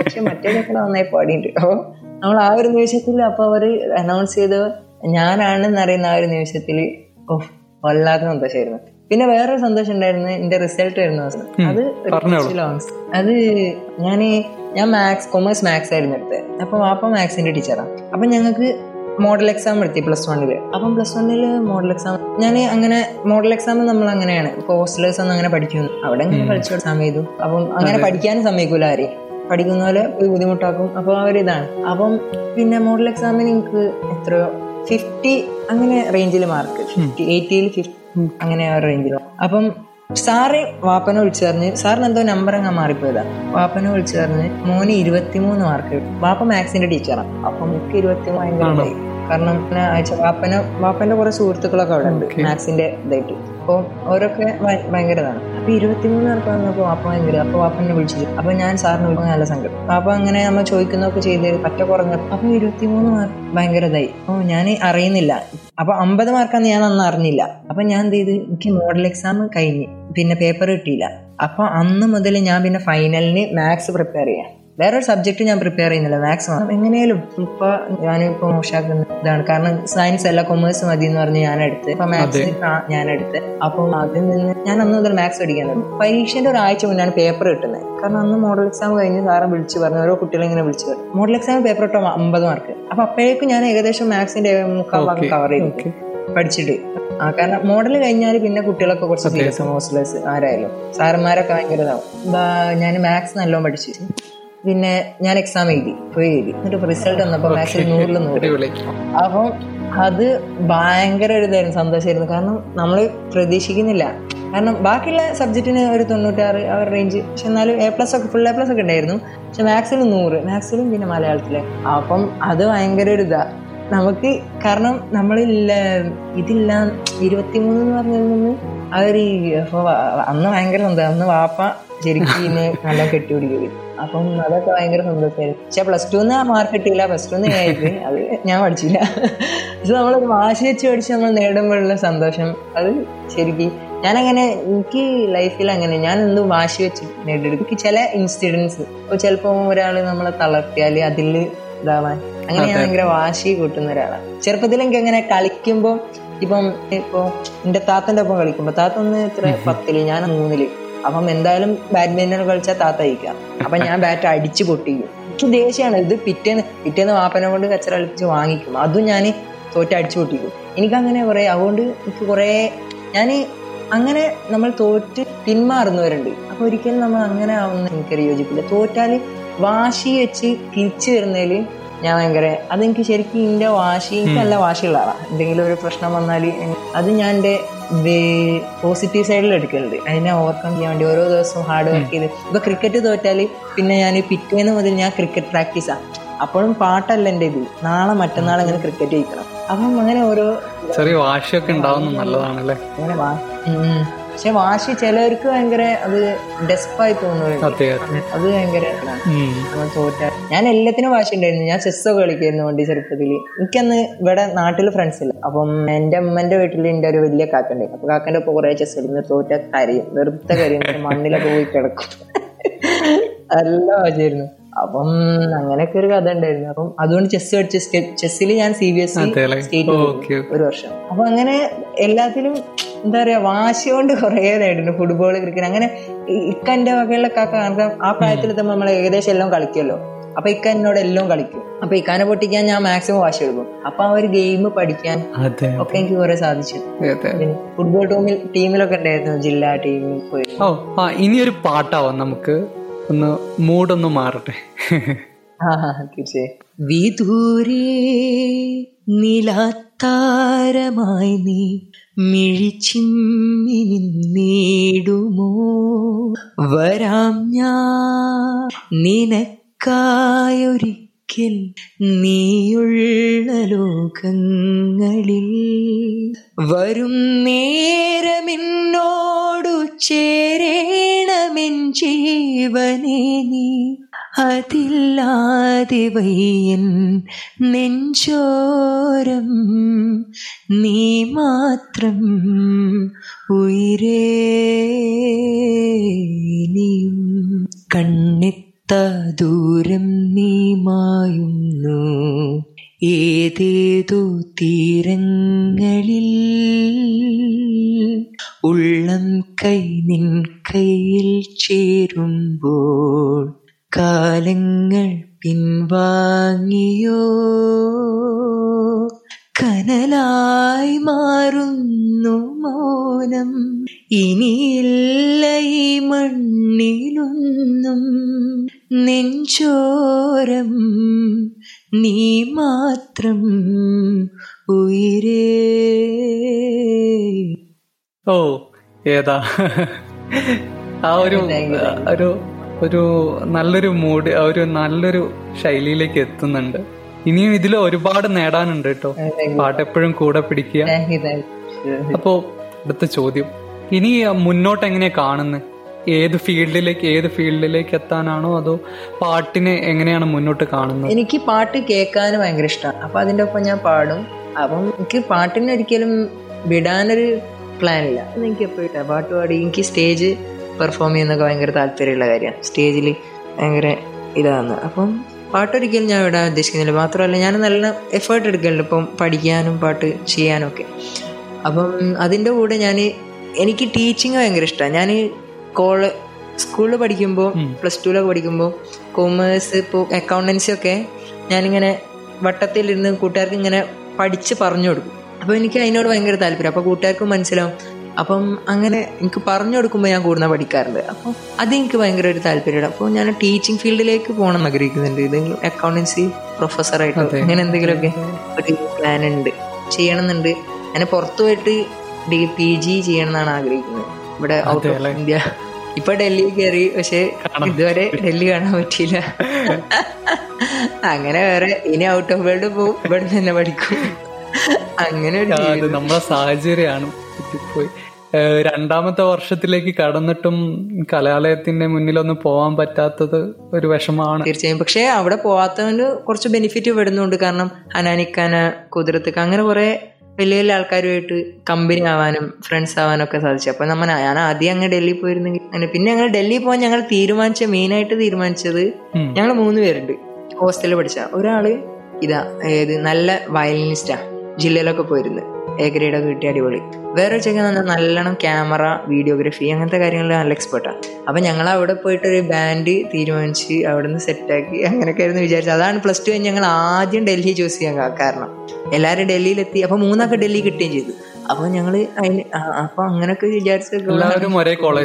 പക്ഷെ മറ്റേ മക്കളെ നന്നായി പാടിയിട്ട്. അപ്പോൾ നമ്മൾ ആ ഒരു നിമിഷത്തിൽ അപ്പൊ അവർ അനൗൺസ് ചെയ്ത ഞാനാണെന്നറിയുന്ന ആ ഒരു നിമിഷത്തിൽ ഓഹ് വല്ലാത്ത സന്തോഷമായിരുന്നു. പിന്നെ വേറൊരു സന്തോഷം ഉണ്ടായിരുന്നു, എന്റെ റിസൾട്ട് വരുന്ന ദിവസം. അത് ലോങ്സ് അത് ഞാൻ ഞാൻ മാത്സ് കൊമേഴ്സ് മാത്സ് ആയിരുന്നു എടുത്തത്. അപ്പൊ വാപ്പ മാത്സിന്റെ ടീച്ചറാണ്. അപ്പൊ ഞങ്ങൾക്ക് മോഡൽ എക്സാം എടുത്തി പ്ലസ് വണ്ണില്. അപ്പം പ്ലസ് വണ്ണില് മോഡൽ എക്സാം ഞാൻ അങ്ങനെ മോഡൽ എക്സാം നമ്മൾ അങ്ങനെയാണ് ഹോസ്റ്റലേഴ്സ് ഒന്നും അങ്ങനെ പഠിക്കുന്നു, അവിടെ ഇങ്ങനെ പഠിച്ചു എക്സാം ചെയ്തു. അപ്പം അങ്ങനെ പഠിക്കാനും സമ്മതിക്കൂല, ആരെയും പഠിക്കുന്ന പോലെ ബുദ്ധിമുട്ടാക്കും. അപ്പൊ അവരിതാണ്. അപ്പം പിന്നെ മോഡൽ എക്സാമിന് എനിക്ക് എത്രയോ ഫിഫ്റ്റി അങ്ങനെ റേഞ്ചിൽ മാർക്ക്, ഫിഫ്റ്റി എയ്റ്റിയിൽ ഫിഫ്റ്റി അങ്ങനെ ആ റേഞ്ചിൽ. അപ്പം സാറ് വാപ്പനെ വിളിച്ചു പറഞ്ഞ്, സാറിന് എന്തോ നമ്പർ അങ്ങ് മാറിപ്പോയതാ, വാപ്പനെ വിളിച്ചു പറഞ്ഞ് മോന് ഇരുപത്തിമൂന്ന് മാർക്ക്. വാപ്പ മാത്സിന്റെ ടീച്ചറാണ്. അപ്പം എനിക്ക് ഇരുപത്തിമൂന്ന് ഭയങ്കരമായി. കാരണം അയച്ച വാപ്പന വാപ്പന്റെ കുറെ സുഹൃത്തുക്കളൊക്കെ അവിടെ ഉണ്ട് മാത്സിന്റെ ഇതായിട്ട്. അപ്പോൾ ഓരോക്കെ ഭയങ്കരതാണ്. അപ്പൊ ഇരുപത്തിമൂന്ന് പേർക്ക് വന്നപ്പോൾ വാപ്പ ഭയങ്കര അപ്പൊ വാപ്പനെ വിളിച്ചു. അപ്പൊ ഞാൻ സാറിന് വിളിക്കാൻ നല്ല സങ്കടം. അപ്പൊ അങ്ങനെ നമ്മൾ ചോദിക്കുന്നൊക്കെ ചെയ്ത് പറ്റ കുറഞ്ഞു. അപ്പൊ ഇരുപത്തിമൂന്ന് മാർക്ക് ഭയങ്കരതായി. അപ്പൊ ഞാൻ അറിയുന്നില്ല. അപ്പൊ അമ്പത് മാർക്കാന്ന് ഞാൻ അന്ന് അറിഞ്ഞില്ല. അപ്പൊ ഞാൻ എന്ത് ചെയ്ത്, എനിക്ക് മോഡൽ എക്സാം കഴിഞ്ഞ് പിന്നെ പേപ്പർ കിട്ടിയില്ല. അപ്പൊ അന്ന് മുതൽ ഞാൻ പിന്നെ ഫൈനലിന് മാത്സ് പ്രിപ്പയർ ചെയ്യാം. വേറൊരു സബ്ജക്ട് ഞാൻ പ്രിപ്പയർ ചെയ്യുന്നില്ല, മാത്സ് ആണ്. എങ്ങനെയാലും ഇപ്പൊ ഞാനിപ്പോ മോശമാക്കുന്ന ഇതാണ്. കാരണം സയൻസ് അല്ല കൊമേഴ്സ് മതി എന്ന് പറഞ്ഞ് ഞാനെടുത്ത്, ഇപ്പൊ മാത്സ് ഞാനെടുത്ത്. അപ്പം അതിൽ നിന്ന് ഞാൻ അന്ന് മുതൽ മാത്സ് പഠിക്കാൻ തുടങ്ങി. പരീക്ഷന്റെ ഒരാഴ്ച മുന്നാണ് പേപ്പർ കിട്ടുന്നത്. കാരണം അന്ന് മോഡൽ എക്സാം കഴിഞ്ഞ് സാറ് വിളിച്ചു പറഞ്ഞു, ഓരോ കുട്ടികളെ ഇങ്ങനെ വിളിച്ചു പറഞ്ഞു മോഡൽ എക്സാം പേപ്പർ ഇട്ടോ അമ്പത് മാർക്ക്. അപ്പൊ അപ്പോഴേക്കും ഞാൻ ഏകദേശം മാത്സിന്റെ മുക്കാൽ ഭാഗം കവർ ചെയ്തു പഠിച്ചിട്ട്. ആ കാരണം മോഡൽ കഴിഞ്ഞാൽ പിന്നെ കുട്ടികളൊക്കെ കുറച്ച് സീരിയസ്, ഹോസ്റ്റലേഴ്സ് ആരായാലും സാറന്മാരൊക്കെ ഭയങ്കര ഇതാവും. ഞാൻ മാത്സ് നല്ലോണം പഠിച്ചു. പിന്നെ ഞാൻ എക്സാം എഴുതി പോയി എഴുതി എന്നിട്ട് റിസൾട്ട് വന്നപ്പോൾ മാത്സിൽ നൂറിൽ നൂറ്. അപ്പം അത് ഭയങ്കര ഒരു ഇതായിരുന്നു, സന്തോഷമായിരുന്നു. കാരണം നമ്മൾ പ്രതീക്ഷിക്കുന്നില്ല. കാരണം ബാക്കിയുള്ള സബ്ജക്റ്റിന് ഒരു തൊണ്ണൂറ്റാറ് അവർ റേഞ്ച്, പക്ഷെ എന്നാലും എ പ്ലസ് ഒക്കെ ഫുൾ എ പ്ലസ് ഒക്കെ ഉണ്ടായിരുന്നു. പക്ഷെ മാത്സിൽ നൂറ്, മാത്സിലും പിന്നെ മലയാളത്തിലെ. അപ്പം അത് ഭയങ്കര ഒരു ഇതാ നമുക്ക്. കാരണം നമ്മളില്ല ഇതില്ല ഇരുപത്തിമൂന്ന് എന്ന് പറഞ്ഞിരുന്നത് അവർ അന്ന് ഭയങ്കര സന്തോഷം. അന്ന് വാപ്പ ശരിക്കും നല്ല കെട്ടിപിടിക്കും. അപ്പം അതൊക്കെ ഭയങ്കര സന്തോഷമായിരുന്നു. പക്ഷെ പ്ലസ് ടൂന്ന് മാർക്ക് കിട്ടിയില്ല, പ്ലസ് ടൂന്ന് ആയിട്ട് അത് ഞാൻ പഠിച്ചില്ല. പക്ഷെ നമ്മൾ വാശി വെച്ച് പഠിച്ച് നമ്മൾ നേടുമ്പോഴുള്ള സന്തോഷം അത് ശരിക്കും ഞാനങ്ങനെ എനിക്ക് ലൈഫിൽ അങ്ങനെ ഞാൻ എന്ത് വാശി വെച്ച് നേടിയെടുക്കും. എനിക്ക് ചില ഇൻസിഡൻസ് ഇപ്പോൾ ചിലപ്പോൾ ഒരാൾ നമ്മളെ തളർത്തിയാൽ അതിൽ ഇതാവാൻ അങ്ങനെ ഞാൻ ഭയങ്കര വാശി കൂട്ടുന്ന ഒരാളാണ്. ചെറുപ്പത്തിൽ എനിക്ക് അങ്ങനെ കളിക്കുമ്പോൾ ഇപ്പം ഇപ്പോൾ എൻ്റെ താത്തൻ്റെ ഒപ്പം കളിക്കുമ്പോൾ താത്ത ഒന്ന് ഇത്ര പത്തില് ഞാൻ മൂന്നില്. അപ്പം എന്തായാലും ബാഡ്മിന്റൺ കളിച്ചാൽ താത്ത അയക്കാം. അപ്പം ഞാൻ ബാറ്റ് അടിച്ച് പൊട്ടിക്കും. എനിക്ക് ദേഷ്യമാണ് ഇത്. പിറ്റേന്ന് പിറ്റേന്ന് വാപ്പനെ കൊണ്ട് കച്ചറ കളിപ്പിച്ച് വാങ്ങിക്കും. അതും ഞാൻ തോറ്റ് അടിച്ചു പൊട്ടിക്കും. എനിക്കങ്ങനെ കുറേ അതുകൊണ്ട് എനിക്ക് കുറേ ഞാൻ അങ്ങനെ നമ്മൾ തോറ്റ് പിന്മാറുന്നവരുണ്ട്. അപ്പോൾ ഒരിക്കലും നമ്മൾ അങ്ങനെ ആവുന്ന എനിക്കൊരു യോജിപ്പില്ല. തോറ്റാൽ വാശി വെച്ച് തിരിച്ചു വരുന്നതിൽ ഞാൻ ഭയങ്കര അതെനിക്ക് ശരിക്കും എൻ്റെ വാശി നല്ല വാശിയുള്ള ആളാണ്. എന്തെങ്കിലും ഒരു പ്രശ്നം വന്നാൽ അത് ഞാൻ എൻ്റെ പോസിറ്റീവ് സൈഡിൽ എടുക്കലുണ്ട്. അതിനെ ഓവർകം ചെയ്യാൻ വേണ്ടി ഓരോ ദിവസവും ഹാർഡ് വർക്ക് ചെയ്ത്. ഇപ്പൊ ക്രിക്കറ്റ് തോറ്റാൽ പിന്നെ ഞാൻ പിറ്റേന്ന് മുതൽ ഞാൻ ക്രിക്കറ്റ് പ്രാക്ടീസാണ്. അപ്പോഴും പാട്ടല്ല എൻ്റെ ഇത്, നാളെ മറ്റന്നാൾ അങ്ങനെ ക്രിക്കറ്റ് കളിക്കണം. അപ്പം അങ്ങനെ ഓരോ ചെറിയ വാശിയൊക്കെ ഉണ്ടാവുന്നത് നല്ലതാണല്ലേ. പക്ഷെ വാശി ചിലവർക്ക് ഭയങ്കര അത് ഡെസ്പായി തോന്നുന്നു. അത് ഭയങ്കര തോറ്റാൽ ഞാൻ എല്ലാത്തിനും വാശി ഉണ്ടായിരുന്നു. ഞാൻ ചെസ്സൊക്കെ കളിക്കായിരുന്നു വണ്ടി ചെറുപ്പത്തിൽ. എനിക്കന്ന് ഇവിടെ നാട്ടിൽ ഫ്രണ്ട്സ് ഇല്ല. അപ്പം എൻ്റെ അമ്മൻ്റെ വീട്ടിൽ എൻ്റെ ഒരു വലിയ കാക്കണ്ടായിരുന്നു. അപ്പൊ കാക്കൻ്റെ ഒപ്പം കുറെ ചെസ് കളിക്കുന്നു. തോറ്റാൽ കരയും, വെറുതെ കരയും, മണ്ണിലൊക്കെ പോയി കിടക്കും. നല്ല വാശിയായിരുന്നു. അപ്പം അങ്ങനെയൊക്കെ ഒരു കഥ ഉണ്ടായിരുന്നു. അപ്പം അതുകൊണ്ട് ചെസ് പഠിച്ച് ചെസ്സിൽ ഞാൻ C B S E state ഒരു വർഷം. അപ്പൊ അങ്ങനെ എല്ലാത്തിലും എന്താ പറയാ വാശി കൊണ്ട് കുറേ നേടുന്നു. ഫുട്ബോൾ, ക്രിക്കറ്റ് അങ്ങനെ ഇക്ക എൻ്റെ വകയുള്ള കാരണം ആ പ്രായത്തിൽ തന്നെ നമ്മൾ ഏകദേശം എല്ലാം കളിക്കുമല്ലോ. അപ്പൊ ഇക്ക എന്നോട് എല്ലാം കളിക്കും. അപ്പൊ ഇക്കാനെ പൊട്ടിക്കാൻ ഞാൻ മാക്സിമം വാശി എടുക്കും. അപ്പൊ ആ ഒരു ഗെയിം പഠിക്കാൻ ഒക്കെ എനിക്ക് കുറെ സാധിച്ചു. ഫുട്ബോൾ ടീമിൽ ടീമിലൊക്കെ ഉണ്ടായിരുന്നു, ജില്ലാ ടീമിൽ പോയി. ഇനിയൊരു പാട്ടാവാം, നമുക്ക് ഒന്ന് മൂടൊന്ന് മാറട്ടെ. വിദൂരേ നിലാത്താരമായി നീ മിഴിച്ചിമ്മി നിന്നേടുമോ, വരാം ഞാൻ നിനക്കായൊരിക്കൽ ിൽ നീയുള്ള ലോകങ്ങളിൽ വരും നേരമെന്നോടു ചേരേണമെൻ ജീവനേ നീ, അതില്ലാതെ വയ്യൻ നെഞ്ചോരം നീ മാത്രം ഉയരേ നീയും. കണ്ണെത്ത ദൂരം നീ മായുന്നു ഏതേതോ തീരങ്ങളിൽ, ഉള്ളം കൈ നിൻ കയ്യിൽ ചേരുമ്പോൾ കാലങ്ങൾ പിൻവാങ്ങിയോ കനലായി മാറുന്നു മൗനം. ഇനിയില്ല ഈ മണ്ണിലൊന്നും നെഞ്ചോരം നീ മാത്രം ഉയരേ. ഓ ഏതാ ആ ഒരു ഒരു ഒരു നല്ലൊരു മൂഡ്, ഒരു നല്ലൊരു ശൈലിയിലേക്ക് എത്തുന്നുണ്ട്. ഇനിയും ഇതിൽ ഒരുപാട് നേടാനുണ്ട് കേട്ടോ. പാട്ടെപ്പോഴും കൂടെ പിടിക്കുക. അപ്പോ അടുത്ത ചോദ്യം, ഇനി മുന്നോട്ട് എങ്ങനെയാ കാണുന്നത്? ഏത് ഫീൽഡിലേക്ക് ഏത് ഫീൽഡിലേക്ക് എത്താനാണോ അതോ പാട്ടിനെ എങ്ങനെയാണ് മുന്നോട്ട് കാണുന്നത്? എനിക്ക് പാട്ട് കേൾക്കാൻ ഭയങ്കര ഇഷ്ടമാണ്. അപ്പൊ അതിന്റെ ഒപ്പം ഞാൻ പാടും. അപ്പം എനിക്ക് പാട്ടിനെ ഒരിക്കലും വിടാനൊരു പ്ലാൻ ഇല്ല. എനിക്ക് എപ്പോഴും ഇഷ്ടമാണ് പാട്ട് പാടി. എനിക്ക് സ്റ്റേജ് പെർഫോം ചെയ്യുന്നൊക്കെ ഭയങ്കര താല്പര്യമുള്ള കാര്യമാണ്. സ്റ്റേജിൽ ഭയങ്കര ഇതാണ്. അപ്പം പാട്ടൊരിക്കലും ഞാൻ വിടാൻ ഉദ്ദേശിക്കുന്നില്ല. മാത്രമല്ല ഞാൻ നല്ല എഫേർട്ട് എടുക്കുന്നുണ്ട് ഇപ്പം പഠിക്കാനും പാട്ട് ചെയ്യാനും ഒക്കെ. അപ്പം അതിൻ്റെ കൂടെ ഞാൻ എനിക്ക് ടീച്ചിങ് ഭയങ്കര ഇഷ്ടമാണ്. ഞാൻ കോള് സ്കൂളിൽ പഠിക്കുമ്പോൾ, പ്ലസ് ടുവിലൊക്കെ പഠിക്കുമ്പോൾ കൊമേഴ്സ്, ഇപ്പോൾ അക്കൗണ്ടൻസി ഒക്കെ ഞാനിങ്ങനെ വട്ടത്തിലിരുന്ന് കൂട്ടുകാർക്ക് ഇങ്ങനെ പഠിച്ച് പറഞ്ഞു കൊടുക്കും. അപ്പോൾ എനിക്ക് അതിനോട് ഭയങ്കര താല്പര്യം. അപ്പോൾ കൂട്ടുകാർക്കും മനസ്സിലാവും. അപ്പം അങ്ങനെ എനിക്ക് പറഞ്ഞു കൊടുക്കുമ്പോൾ ഞാൻ കൂടുതൽ പഠിക്കാറുണ്ട്. അപ്പോൾ അതെനിക്ക് ഭയങ്കര ഒരു താല്പര്യമാണ്. അപ്പോൾ ഞാൻ ടീച്ചിങ് ഫീൽഡിലേക്ക് പോകണം എന്ന് ആഗ്രഹിക്കുന്നുണ്ട്. ഇതെങ്കിലും അക്കൗണ്ടൻസി പ്രൊഫസറായിട്ടോ അങ്ങനെ എന്തെങ്കിലുമൊക്കെ ഒരു പ്ലാൻ ഉണ്ട്, ചെയ്യണമെന്നുണ്ട്. അങ്ങനെ പുറത്തു പോയിട്ട് ഡി പി ജി ചെയ്യണമെന്നാണ് ആഗ്രഹിക്കുന്നത്. ഇവിടെ ഔട്ട് ഓഫ് ഇന്ത്യ. ഇപ്പൊ ഡൽഹി കയറി, പക്ഷെ ഇതുവരെ ഡൽഹി കാണാൻ പറ്റിയില്ല. അങ്ങനെ വേറെ ഇനി ഔട്ട് ഓഫ് വേൾഡ് പോകും, ഇവിടെ തന്നെ പഠിക്കും. അങ്ങനെ നമ്മുടെ സാഹചര്യമാണ്. രണ്ടാമത്തെ വർഷത്തിലേക്ക് കടന്നിട്ടും കലാലയത്തിന്റെ മുന്നിലൊന്നും പോവാൻ പറ്റാത്തത് ഒരു വിഷമാണ് തീർച്ചയായും. പക്ഷെ അവിടെ പോവാത്തവന് കുറച്ച് ബെനിഫിറ്റ് പെടുന്നുണ്ട്. കാരണം ഹനാനിക്കാന, കുതിരത്തക്ക അങ്ങനെ കുറെ വലിയ വലിയ ആൾക്കാരുമായിട്ട് കമ്പനി ആവാനും ഫ്രണ്ട്സ് ആവാനും ഒക്കെ സാധിച്ചു. അപ്പൊ നമ്മൾ ഞാൻ ആദ്യം അങ്ങ് ഡൽഹി പോയിരുന്നെങ്കിൽ അങ്ങനെ. പിന്നെ ഞങ്ങൾ ഡൽഹി പോകാൻ ഞങ്ങൾ തീരുമാനിച്ച മെയിനായിട്ട് തീരുമാനിച്ചത്, ഞങ്ങൾ മൂന്ന് പേരുണ്ട് ഹോസ്റ്റലിൽ പഠിച്ച. ഒരാള് ഇതാ ഏത് നല്ല വയലിനിസ്റ്റാ, ജില്ലയിലൊക്കെ പോയിരുന്നു, എ ഗ്രേഡ് ഒക്കെ കിട്ടിയ അടിപൊളി. വേറെ ചെക്കൻ പറഞ്ഞാൽ നല്ലോണം ക്യാമറ, വീഡിയോഗ്രഫി അങ്ങനത്തെ കാര്യങ്ങളിൽ നല്ല എക്സ്പെർട്ടാണ്. അപ്പം ഞങ്ങൾ അവിടെ പോയിട്ട് ഒരു ബാൻഡ് തീരുമാനിച്ച് അവിടെ നിന്ന് സെറ്റാക്കി അങ്ങനെയൊക്കെ ആയിരുന്നു വിചാരിച്ചത്. അതാണ് പ്ലസ് ടു കഴിഞ്ഞ് ഞങ്ങൾ ആദ്യം ഡൽഹി ചൂസ് ചെയ്യാൻ കാരണം. എല്ലാവരും ഡൽഹിയിലെത്തി, അപ്പോൾ മൂന്നൊക്കെ ഡൽഹി കിട്ടുകയും ചെയ്തു. അപ്പോൾ ഞങ്ങൾ അതിന് അപ്പോൾ അങ്ങനെയൊക്കെ വിചാരിച്ച എല്ലാം കൂടെ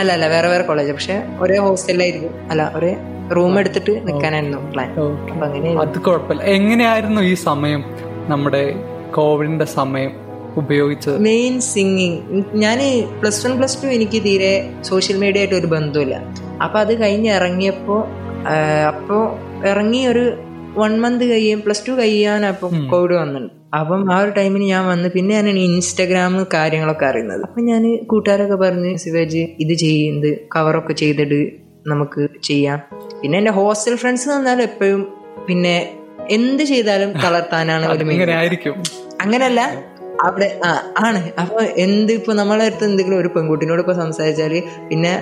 അല്ല അല്ല വേറെ വേറെ കോളേജ്, പക്ഷെ ഒരേ ഹോസ്റ്റലിലായിരുന്നു, അല്ല ഒരേ റൂം എടുത്തിട്ട് നിൽക്കാനായിരുന്നു പ്ലാൻ. അത് കുഴപ്പമില്ല. എങ്ങനെയായിരുന്നു ഈ സമയം നമ്മുടെ കോവിഡിന്റെ സമയം ഉപയോഗിച്ചത്? Main singing. ഞാൻ പ്ലസ് വൺ പ്ലസ് ടു എനിക്ക് തീരെ സോഷ്യൽ മീഡിയ ആയിട്ട് ഒരു ബന്ധമില്ല. അപ്പൊ അത് കഴിഞ്ഞ് ഇറങ്ങിയപ്പോൾ അപ്പോൾ ഇറങ്ങി ഒരു വൺ മന്ത് കഴിയും, പ്ലസ് ടു കഴിയാനപ്പം കോവിഡ് വന്നിട്ടുണ്ട്. അപ്പം ആ ഒരു ടൈമിന് ഞാൻ വന്ന് പിന്നെ ഞാൻ ഇൻസ്റ്റാഗ്രാം കാര്യങ്ങളൊക്കെ അറിയുന്നത്. അപ്പം ഞാൻ കൂട്ടുകാരൊക്കെ പറഞ്ഞ് ശിവജി ഇത് ചെയ്യുന്നത് കവറൊക്കെ ചെയ്തിട്ട് നമുക്ക് ചെയ്യാം. പിന്നെ എൻ്റെ ഹോസ്റ്റൽ ഫ്രണ്ട്സ് തന്നാലും എപ്പോഴും പിന്നെ എന്ത് ചെയ്താലും തളർത്താനാണ് ഒരു അങ്ങനല്ല അവിടെ ആ ആണ്. അപ്പോൾ എന്ത് ഇപ്പോൾ നമ്മളെ അടുത്ത് എന്തെങ്കിലും ഒരു പെൺകുട്ടിനോട് ഇപ്പോൾ സംസാരിച്ചാൽ പിന്നെ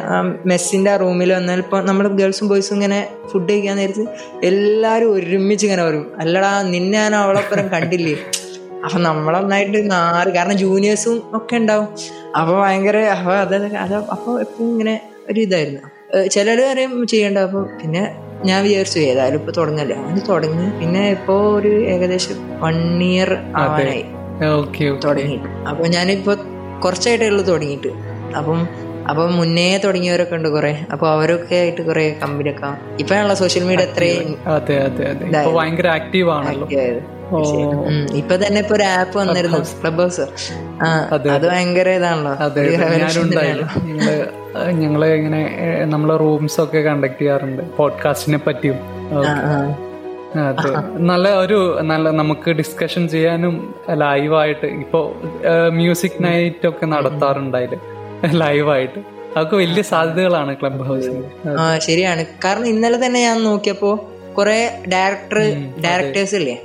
മെസ്സിൻ്റെ ആ റൂമിൽ വന്നാൽ ഇപ്പോൾ നമ്മൾ ഗേൾസും ബോയ്സും ഇങ്ങനെ ഫുഡ് കഴിക്കാൻ നേരത്ത് എല്ലാവരും ഒരുമിച്ച് ഇങ്ങനെ വരും, അല്ലടാ നിന്നെ ഞാൻ അവളപ്പുറം കണ്ടില്ലേ. അപ്പം നമ്മളൊന്നായിട്ട് നാല്, കാരണം ജൂനിയേഴ്സും ഒക്കെ ഉണ്ടാവും. അപ്പോൾ ഭയങ്കര അപ്പോൾ അത് അത് അപ്പോൾ എപ്പോഴും ഇങ്ങനെ ഒരു ഇതായിരുന്നു. ചിലർ വരെയും ചെയ്യേണ്ട. അപ്പോൾ പിന്നെ ഞാൻ വിചാരിച്ചു ഏതായാലും ഇപ്പോൾ തുടങ്ങല്ലേ അങ്ങനെ തുടങ്ങി. പിന്നെ ഇപ്പോൾ ഒരു ഏകദേശം വൺ ഇയർ ആവാനായി തുടങ്ങിയിട്ട്. അപ്പൊ ഞാനിപ്പോ കുറച്ചായിട്ടേ ഉള്ളു തുടങ്ങിയിട്ട്. അപ്പം അപ്പൊ മുന്നേ തുടങ്ങിയവരൊക്കെ ഉണ്ട് കുറെ. അപ്പൊ അവരൊക്കെ ആയിട്ട് കുറെ കമ്പനി ഒക്കെ ഇപ്പഴാണല്ലോ സോഷ്യൽ മീഡിയ അത്രയും ഇപ്പൊ തന്നെ. ഇപ്പൊ ഒരു ആപ്പ് വന്നിരുന്നു, ക്ലബ് ഹൗസ്. അത് ഭയങ്കര ഇതാണല്ലോ, ഞങ്ങൾ ഇങ്ങനെ നമ്മളെ റൂംസൊക്കെ കണ്ടക്ട് ചെയ്യാറുണ്ട് പോഡ്കാസ്റ്റിനെ പറ്റിയും. അതെ, നല്ല ഒരു നല്ല നമുക്ക് ഡിസ്കഷൻ ചെയ്യാനും ലൈവായിട്ട് ഇപ്പോൾ മ്യൂസിക് നൈറ്റ് ഒക്കെ നടത്താറുണ്ടായില് ലൈവായിട്ട്. അതൊക്കെ വലിയ സാധ്യതകളാണ് ക്ലബ് ഹൗസിൽ. ശരിയാണ്, കാരണം ഇന്നലെ തന്നെ ഞാൻ നോക്കിയപ്പോ കുറെ ഡയറക്ടർ ഡയറക്ടേഴ്സ് ഇല്ലേ,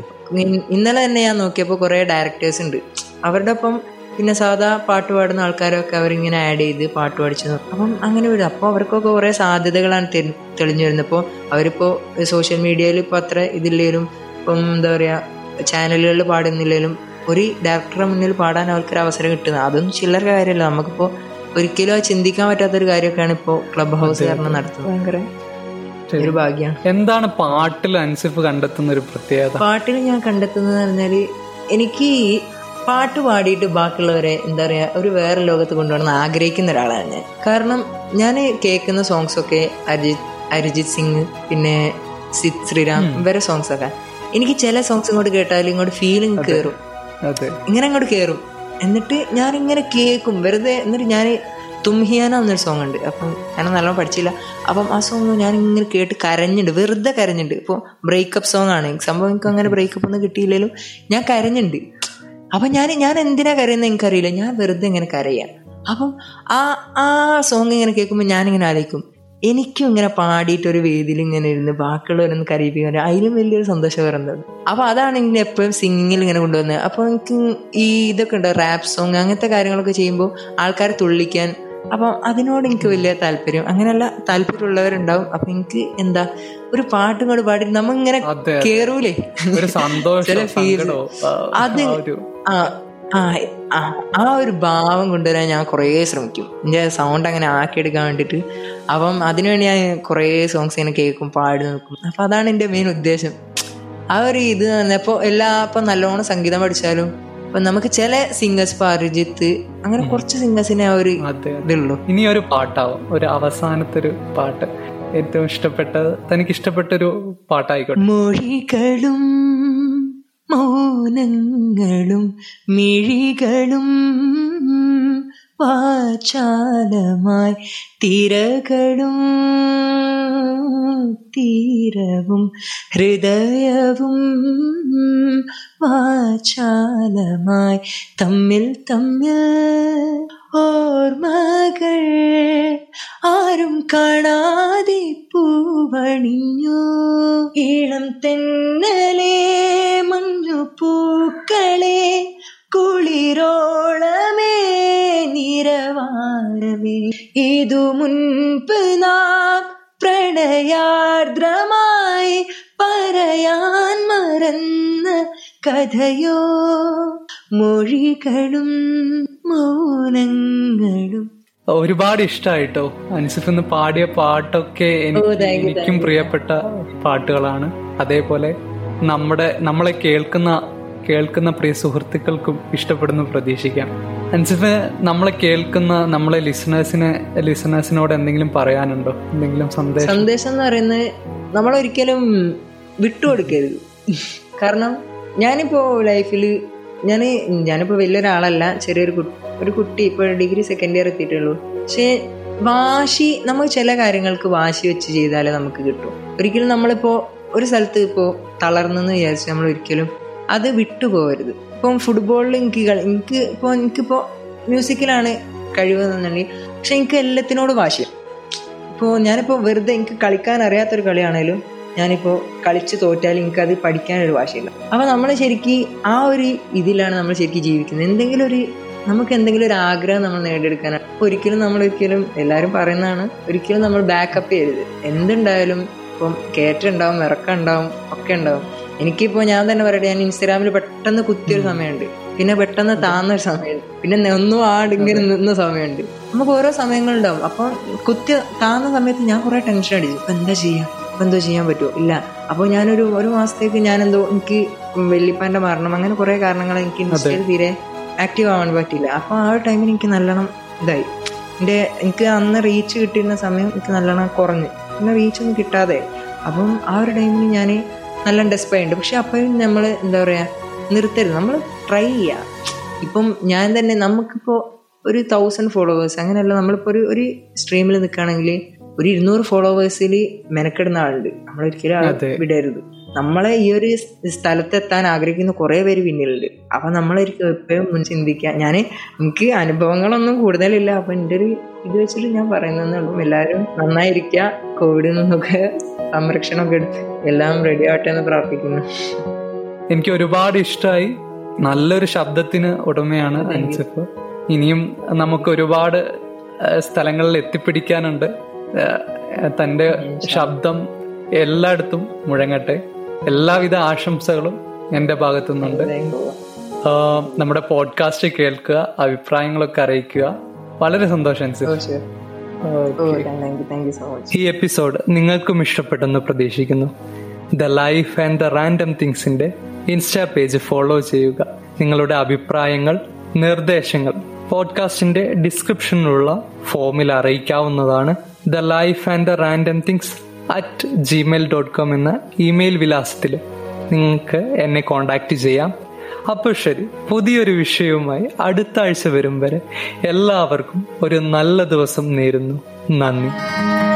ഇന്നലെ തന്നെ ഞാൻ നോക്കിയപ്പോൾ കുറെ ഡയറക്ടേഴ്സ് ഉണ്ട്. അവരുടെ ഒപ്പം പിന്നെ സാധാ പാട്ട് പാടുന്ന ആൾക്കാരൊക്കെ അവരിങ്ങനെ ആഡ് ചെയ്ത് പാട്ട് പാടിച്ചു. അപ്പം അങ്ങനെ വരും. അപ്പോൾ അവർക്കൊക്കെ കുറേ സാധ്യതകളാണ് തെളിഞ്ഞു വരുന്നത്. ഇപ്പോൾ അവരിപ്പോൾ സോഷ്യൽ മീഡിയയിൽ ഇപ്പോൾ അത്ര ഇതില്ലേലും ഇപ്പം എന്താ പറയുക ചാനലുകളിൽ പാടുന്നില്ലേലും ഒരു ഡയറക്ടറുടെ മുന്നിൽ പാടാൻ അവർക്കൊരു അവസരം കിട്ടുന്നത് അതൊന്നും ചില്ലറ കാര്യമല്ല. നമുക്കിപ്പോൾ ഒരിക്കലും അത് ചിന്തിക്കാൻ പറ്റാത്തൊരു കാര്യമൊക്കെയാണ് ഇപ്പോൾ ക്ലബ് ഹൗസ് കാരണം നടത്തുന്നത്. ഭയങ്കര ഒരു ഭാഗ്യമാണ്. എന്താണ് പാട്ടിൽ അൻസിഫ് കണ്ടെത്തുന്ന ഒരു പ്രത്യേകത? പാട്ടിൽ ഞാൻ കണ്ടെത്തുന്നത് പറഞ്ഞാൽ എനിക്ക് പാട്ട് പാടിയിട്ട് ബാക്കിയുള്ളവരെ എന്താ പറയുക ഒരു വേറെ ലോകത്ത് കൊണ്ടുപോകണം എന്ന് ആഗ്രഹിക്കുന്ന ഒരാളാണ് ഞാൻ. കാരണം ഞാൻ കേൾക്കുന്ന സോങ്സൊക്കെ അരിജിത് അരിജിത് സിംഗ് പിന്നെ സിദ് ശ്രീറാം ഇവരെ സോങ്സൊക്കെ എനിക്ക് ചില സോങ്സ് ഇങ്ങോട്ട് കേട്ടാൽ ഇങ്ങോട്ട് ഫീലിംഗ് കയറും, ഇങ്ങനെ അങ്ങോട്ട് കയറും. എന്നിട്ട് ഞാനിങ്ങനെ കേൾക്കും വെറുതെ. എന്നിട്ട് ഞാൻ തുംഹിയാന എന്നൊരു സോങ് ഉണ്ട്, അപ്പം ഞാൻ നല്ലോണം പഠിച്ചില്ല. അപ്പം ആ സോങ് ഞാനിങ്ങനെ കേട്ട് കരഞ്ഞിട്ടുണ്ട്, വെറുതെ കരഞ്ഞിട്ടുണ്ട്. ഇപ്പോൾ ബ്രേക്കപ്പ് സോങ് ആണ് സംഭവം, എനിക്ക് അങ്ങനെ ബ്രേക്കപ്പ് ഒന്നും കിട്ടിയില്ലെങ്കിലും ഞാൻ കരഞ്ഞിട്ടുണ്ട്. അപ്പം ഞാൻ ഞാൻ എന്തിനാണ് കരയുന്നത് എനിക്കറിയില്ല, ഞാൻ വെറുതെ ഇങ്ങനെ കരയാം. അപ്പം ആ ആ സോങ് ഇങ്ങനെ കേൾക്കുമ്പോൾ ഞാനിങ്ങനെ ആലോചിക്കും എനിക്കും ഇങ്ങനെ പാടിയിട്ടൊരു വേദിയിൽ ഇങ്ങനെ ഇരുന്ന് ബാക്കിയുള്ളവരൊന്ന് കരയിപ്പിക്കാൻ അതിലും വലിയൊരു സന്തോഷകരമാണ്. അപ്പോൾ അതാണ് ഇങ്ങനെ എപ്പോഴും സിംഗിൽ ഇങ്ങനെ കൊണ്ടുവന്നത്. അപ്പോൾ എനിക്ക് ഈ ഇതൊക്കെ ഉണ്ട് റാപ്പ് സോങ് അങ്ങനത്തെ കാര്യങ്ങളൊക്കെ ചെയ്യുമ്പോൾ ആൾക്കാരെ തുള്ളിക്കാൻ, അപ്പം അതിനോട് എനിക്ക് വലിയ താല്പര്യം. അങ്ങനെയുള്ള താല്പര്യമുള്ളവരുണ്ടാവും. അപ്പം എനിക്ക് എന്താ ഒരു പാട്ടും കൂടെ പാടി നമ്മിങ്ങനെ കേറൂലേ ചില ഫീൽ, അത് ആ ആ ഒരു ഭാവം കൊണ്ടുവരാൻ ഞാൻ കുറേ ശ്രമിക്കും എൻ്റെ സൗണ്ട് അങ്ങനെ ആക്കിയെടുക്കാൻ വേണ്ടിയിട്ട്. അപ്പം അതിനുവേണ്ടി ഞാൻ കുറേ സോങ്സ് ഇങ്ങനെ കേൾക്കും, പാടി നോക്കും. അപ്പം അതാണ് എൻ്റെ മെയിൻ ഉദ്ദേശം. ആ ഒരു ഇത് തന്നെ. ഇപ്പോൾ എല്ലാ ഇപ്പം നല്ലോണം സംഗീതം പഠിച്ചാലും അപ്പം നമുക്ക് ചില സിംഗേഴ്സ് ഇപ്പം അരിജിത്ത് അങ്ങനെ കുറച്ച് സിംഗേഴ്സിനെ ആ ഒരു ഇതുള്ളൂ. ഇനി ഒരു പാട്ടാവും, ഒരു അവസാനത്തെ ഒരു പാട്ട്, ഏറ്റവും ഇഷ്ടപ്പെട്ടത്, തനിക്ക് ഇഷ്ടപ്പെട്ടൊരു പാട്ടായിക്കോട്ടെ. മൊഴികളും മൗനങ്ങളും മിഴികളും വാചാലമായി തിരകളും തീരവും ഹൃദയവും വാചാലമായി തമ്മിൽ തമ്മിൽ ഓർമ്മകൾ ആരും കാണാതെ പൂവണിഞ്ഞു. ഈണം തെന്നലേ മഞ്ഞു പൂക്കളെ കുളിരോളമേ നിരവാരമേ ഇതു മുൻപ് നാം പ്രണയാർദ്രമായി പറയാൻ മറന്ന കഥയോ. മൊഴികളും മൗനങ്ങളും ഒരുപാട് ഇഷ്ടമായിട്ടോ അൻസിഫ് എന്ന് പാടിയ പാട്ടൊക്കെ എനിക്കും പ്രിയപ്പെട്ട പാട്ടുകളാണ്. അതേപോലെ നമ്മുടെ നമ്മളെ കേൾക്കുന്ന കേൾക്കുന്ന പ്രിയ സുഹൃത്തുക്കൾക്കും ഇഷ്ടപ്പെടുന്നു പ്രതീക്ഷിക്കാം. അൻസിഫ്, നമ്മളെ കേൾക്കുന്ന നമ്മളെ ലിസണേഴ്സിനെ ലിസണേഴ്സിനോട് എന്തെങ്കിലും പറയാനുണ്ടോ? എന്തെങ്കിലും സന്ദേശം? സന്ദേശം എന്ന് പറയുന്നത് നമ്മളൊരിക്കലും വിട്ടുകൊടുക്കരുത്. കാരണം ഞാനിപ്പോൾ ലൈഫിൽ ഞാൻ ഞാനിപ്പോൾ വലിയൊരാളല്ല, ചെറിയൊരു കുട്ടി ഒരു കുട്ടി ഇപ്പോൾ ഡിഗ്രി സെക്കൻഡ് ഇയർ എത്തിയിട്ടുള്ളൂ. പക്ഷേ വാശി, നമ്മൾ ചില കാര്യങ്ങൾക്ക് വാശി വെച്ച് ചെയ്താലേ നമുക്ക് കിട്ടും. ഒരിക്കലും നമ്മളിപ്പോൾ ഒരു സ്ഥലത്ത് ഇപ്പോൾ തളർന്നെന്ന് വിചാരിച്ച് നമ്മൾ ഒരിക്കലും അത് വിട്ടുപോകരുത്. ഇപ്പം ഫുട്ബോളിൽ എനിക്ക് എനിക്ക് ഇപ്പോൾ എനിക്കിപ്പോൾ മ്യൂസിക്കിലാണ് കഴിവെന്നുണ്ടെങ്കിൽ, പക്ഷെ എനിക്ക് എല്ലാത്തിനോട് വാശിയാണ്. ഇപ്പോൾ ഞാനിപ്പോൾ വെറുതെ എനിക്ക് കളിക്കാൻ അറിയാത്തൊരു കളിയാണേലും ഞാനിപ്പോൾ കളിച്ച് തോറ്റാൽ എനിക്കത് പഠിക്കാനൊരു വാശിയില്ല. അപ്പോൾ നമ്മൾ ശരിക്കും ആ ഒരു ഇതിലാണ് നമ്മൾ ശരിക്കും ജീവിക്കുന്നത്. എന്തെങ്കിലും ഒരു നമുക്ക് എന്തെങ്കിലും ഒരു ആഗ്രഹം നമ്മൾ നേടിയെടുക്കാനാണ്. അപ്പോൾ ഒരിക്കലും നമ്മളൊരിക്കലും എല്ലാവരും പറയുന്നതാണ് ഒരിക്കലും നമ്മൾ ബാക്കപ്പ് ചെയ്യരുത്. എന്തുണ്ടായാലും ഇപ്പം കയറ്റം ഉണ്ടാവും, ഇറക്കം ഉണ്ടാവും, ഒക്കെ ഉണ്ടാവും. എനിക്കിപ്പോൾ ഞാൻ തന്നെ പറയട്ടെ, ഞാൻ ഇൻസ്റ്റാഗ്രാമിൽ പെട്ടെന്ന് കുത്തിയൊരു സമയമുണ്ട്, പിന്നെ പെട്ടെന്ന് താന്നൊരു സമയമുണ്ട്, പിന്നെ ഒന്നും ആടിങ്ങനെ നിന്ന സമയമുണ്ട്. നമുക്ക് ഓരോ സമയങ്ങളുണ്ടാവും. അപ്പോൾ കുത്തി താന്ന സമയത്ത് ഞാൻ കുറേ ടെൻഷൻ അടിച്ചു. ഇപ്പം എന്താ ചെയ്യുക, അപ്പം എന്തോ ചെയ്യാൻ പറ്റുമോ, ഇല്ല. അപ്പോൾ ഞാനൊരു ഒരു മാസത്തേക്ക് ഞാനെന്തോ എനിക്ക് വെള്ളിപ്പാൻ്റെ മരണം അങ്ങനെ കുറേ കാരണങ്ങൾ എനിക്ക് ഇൻസ്റ്റയിൽ തീരെ ആക്റ്റീവ് ആവാൻ പറ്റിയില്ല. അപ്പോൾ ആ ഒരു ടൈമിൽ എനിക്ക് നല്ലോണം ഇതായി. എൻ്റെ എനിക്ക് അന്ന് റീച്ച് കിട്ടിയിരുന്ന സമയം എനിക്ക് നല്ലോണം കുറഞ്ഞ്, പിന്നെ റീച്ചൊന്നും കിട്ടാതെ. അപ്പം ആ ഒരു ടൈമിൽ ഞാൻ നല്ലോണം ഡെസ്പായുണ്ട്. പക്ഷെ അപ്പോഴും നമ്മൾ എന്താ പറയുക നിർത്തരുത്, നമ്മൾ ട്രൈ ചെയ്യുക. ഇപ്പം ഞാൻ തന്നെ നമുക്കിപ്പോൾ ഒരു തൗസൻഡ് ഫോളോവേഴ്സ് അങ്ങനെയല്ല, നമ്മളിപ്പോൾ ഒരു ഒരു സ്ട്രീമിൽ നിൽക്കുകയാണെങ്കിൽ ഒരു ഇരുന്നൂറ് ഫോളോവേഴ്സിൽ മെനക്കെടുന്ന ആളുണ്ട്. നമ്മളൊരിക്കലും ആൾ വിടരുത്. നമ്മളെ ഈ ഒരു സ്ഥലത്തെത്താൻ ആഗ്രഹിക്കുന്ന കുറെ പേര് പിന്നിലുണ്ട്. അപ്പൊ നമ്മളൊരിക്കും എപ്പോഴും മുൻ ചിന്തിക്കുക. ഞാൻ എനിക്ക് അനുഭവങ്ങളൊന്നും കൂടുതലില്ല, അപ്പൊ എൻ്റെ ഒരു ഇത് വെച്ചിട്ട് ഞാൻ പറയുന്നതെന്നേ ഉള്ളൂ. എല്ലാവരും നന്നായിരിക്കുക, കോവിഡിൽ നിന്നൊക്കെ സംരക്ഷണമൊക്കെ എടുത്ത് എല്ലാം റെഡി ആവട്ടെ എന്ന് പ്രാർത്ഥിക്കുന്നു. എനിക്ക് ഒരുപാട് ഇഷ്ടമായി. നല്ലൊരു ശബ്ദത്തിന് ഉടമയാണ് അൻസിഫ്. ഇനിയും നമുക്ക് ഒരുപാട് സ്ഥലങ്ങളിൽ എത്തിപ്പിടിക്കാനുണ്ട്. തൻ്റെ ശബ്ദം എല്ലായിടത്തും മുഴങ്ങട്ടെ. എല്ലാവിധ ആശംസകളും എൻ്റെ ഭാഗത്തു നിന്നുണ്ട്. നമ്മുടെ പോഡ്കാസ്റ്റ് കേൾക്കുക, അഭിപ്രായങ്ങളൊക്കെ അറിയിക്കുക. വളരെ സന്തോഷം അൻസിഫ്. ഈ എപ്പിസോഡ് നിങ്ങൾക്കും ഇഷ്ടപ്പെട്ടെന്ന് പ്രതീക്ഷിക്കുന്നു. The life and the random തിങ്സിന്റെ ഇൻസ്റ്റാ പേജ് ഫോളോ ചെയ്യുക. നിങ്ങളുടെ അഭിപ്രായങ്ങൾ, നിർദ്ദേശങ്ങൾ പോഡ്കാസ്റ്റിന്റെ ഡിസ്ക്രിപ്ഷനിലുള്ള ഫോമിൽ അറിയിക്കാവുന്നതാണ്. The life and the random things at Gmail dot com എന്ന ഇമെയിൽ വിലാസത്തിൽ നിങ്ങൾക്ക് എന്നെ കോണ്ടാക്ട് ചെയ്യാം. അപ്പോൾ ശരി, പുതിയൊരു വിഷയവുമായി അടുത്ത ആഴ്ച വരും വരെ എല്ലാവർക്കും ഒരു നല്ല ദിവസം നേരുന്നു. നന്ദി.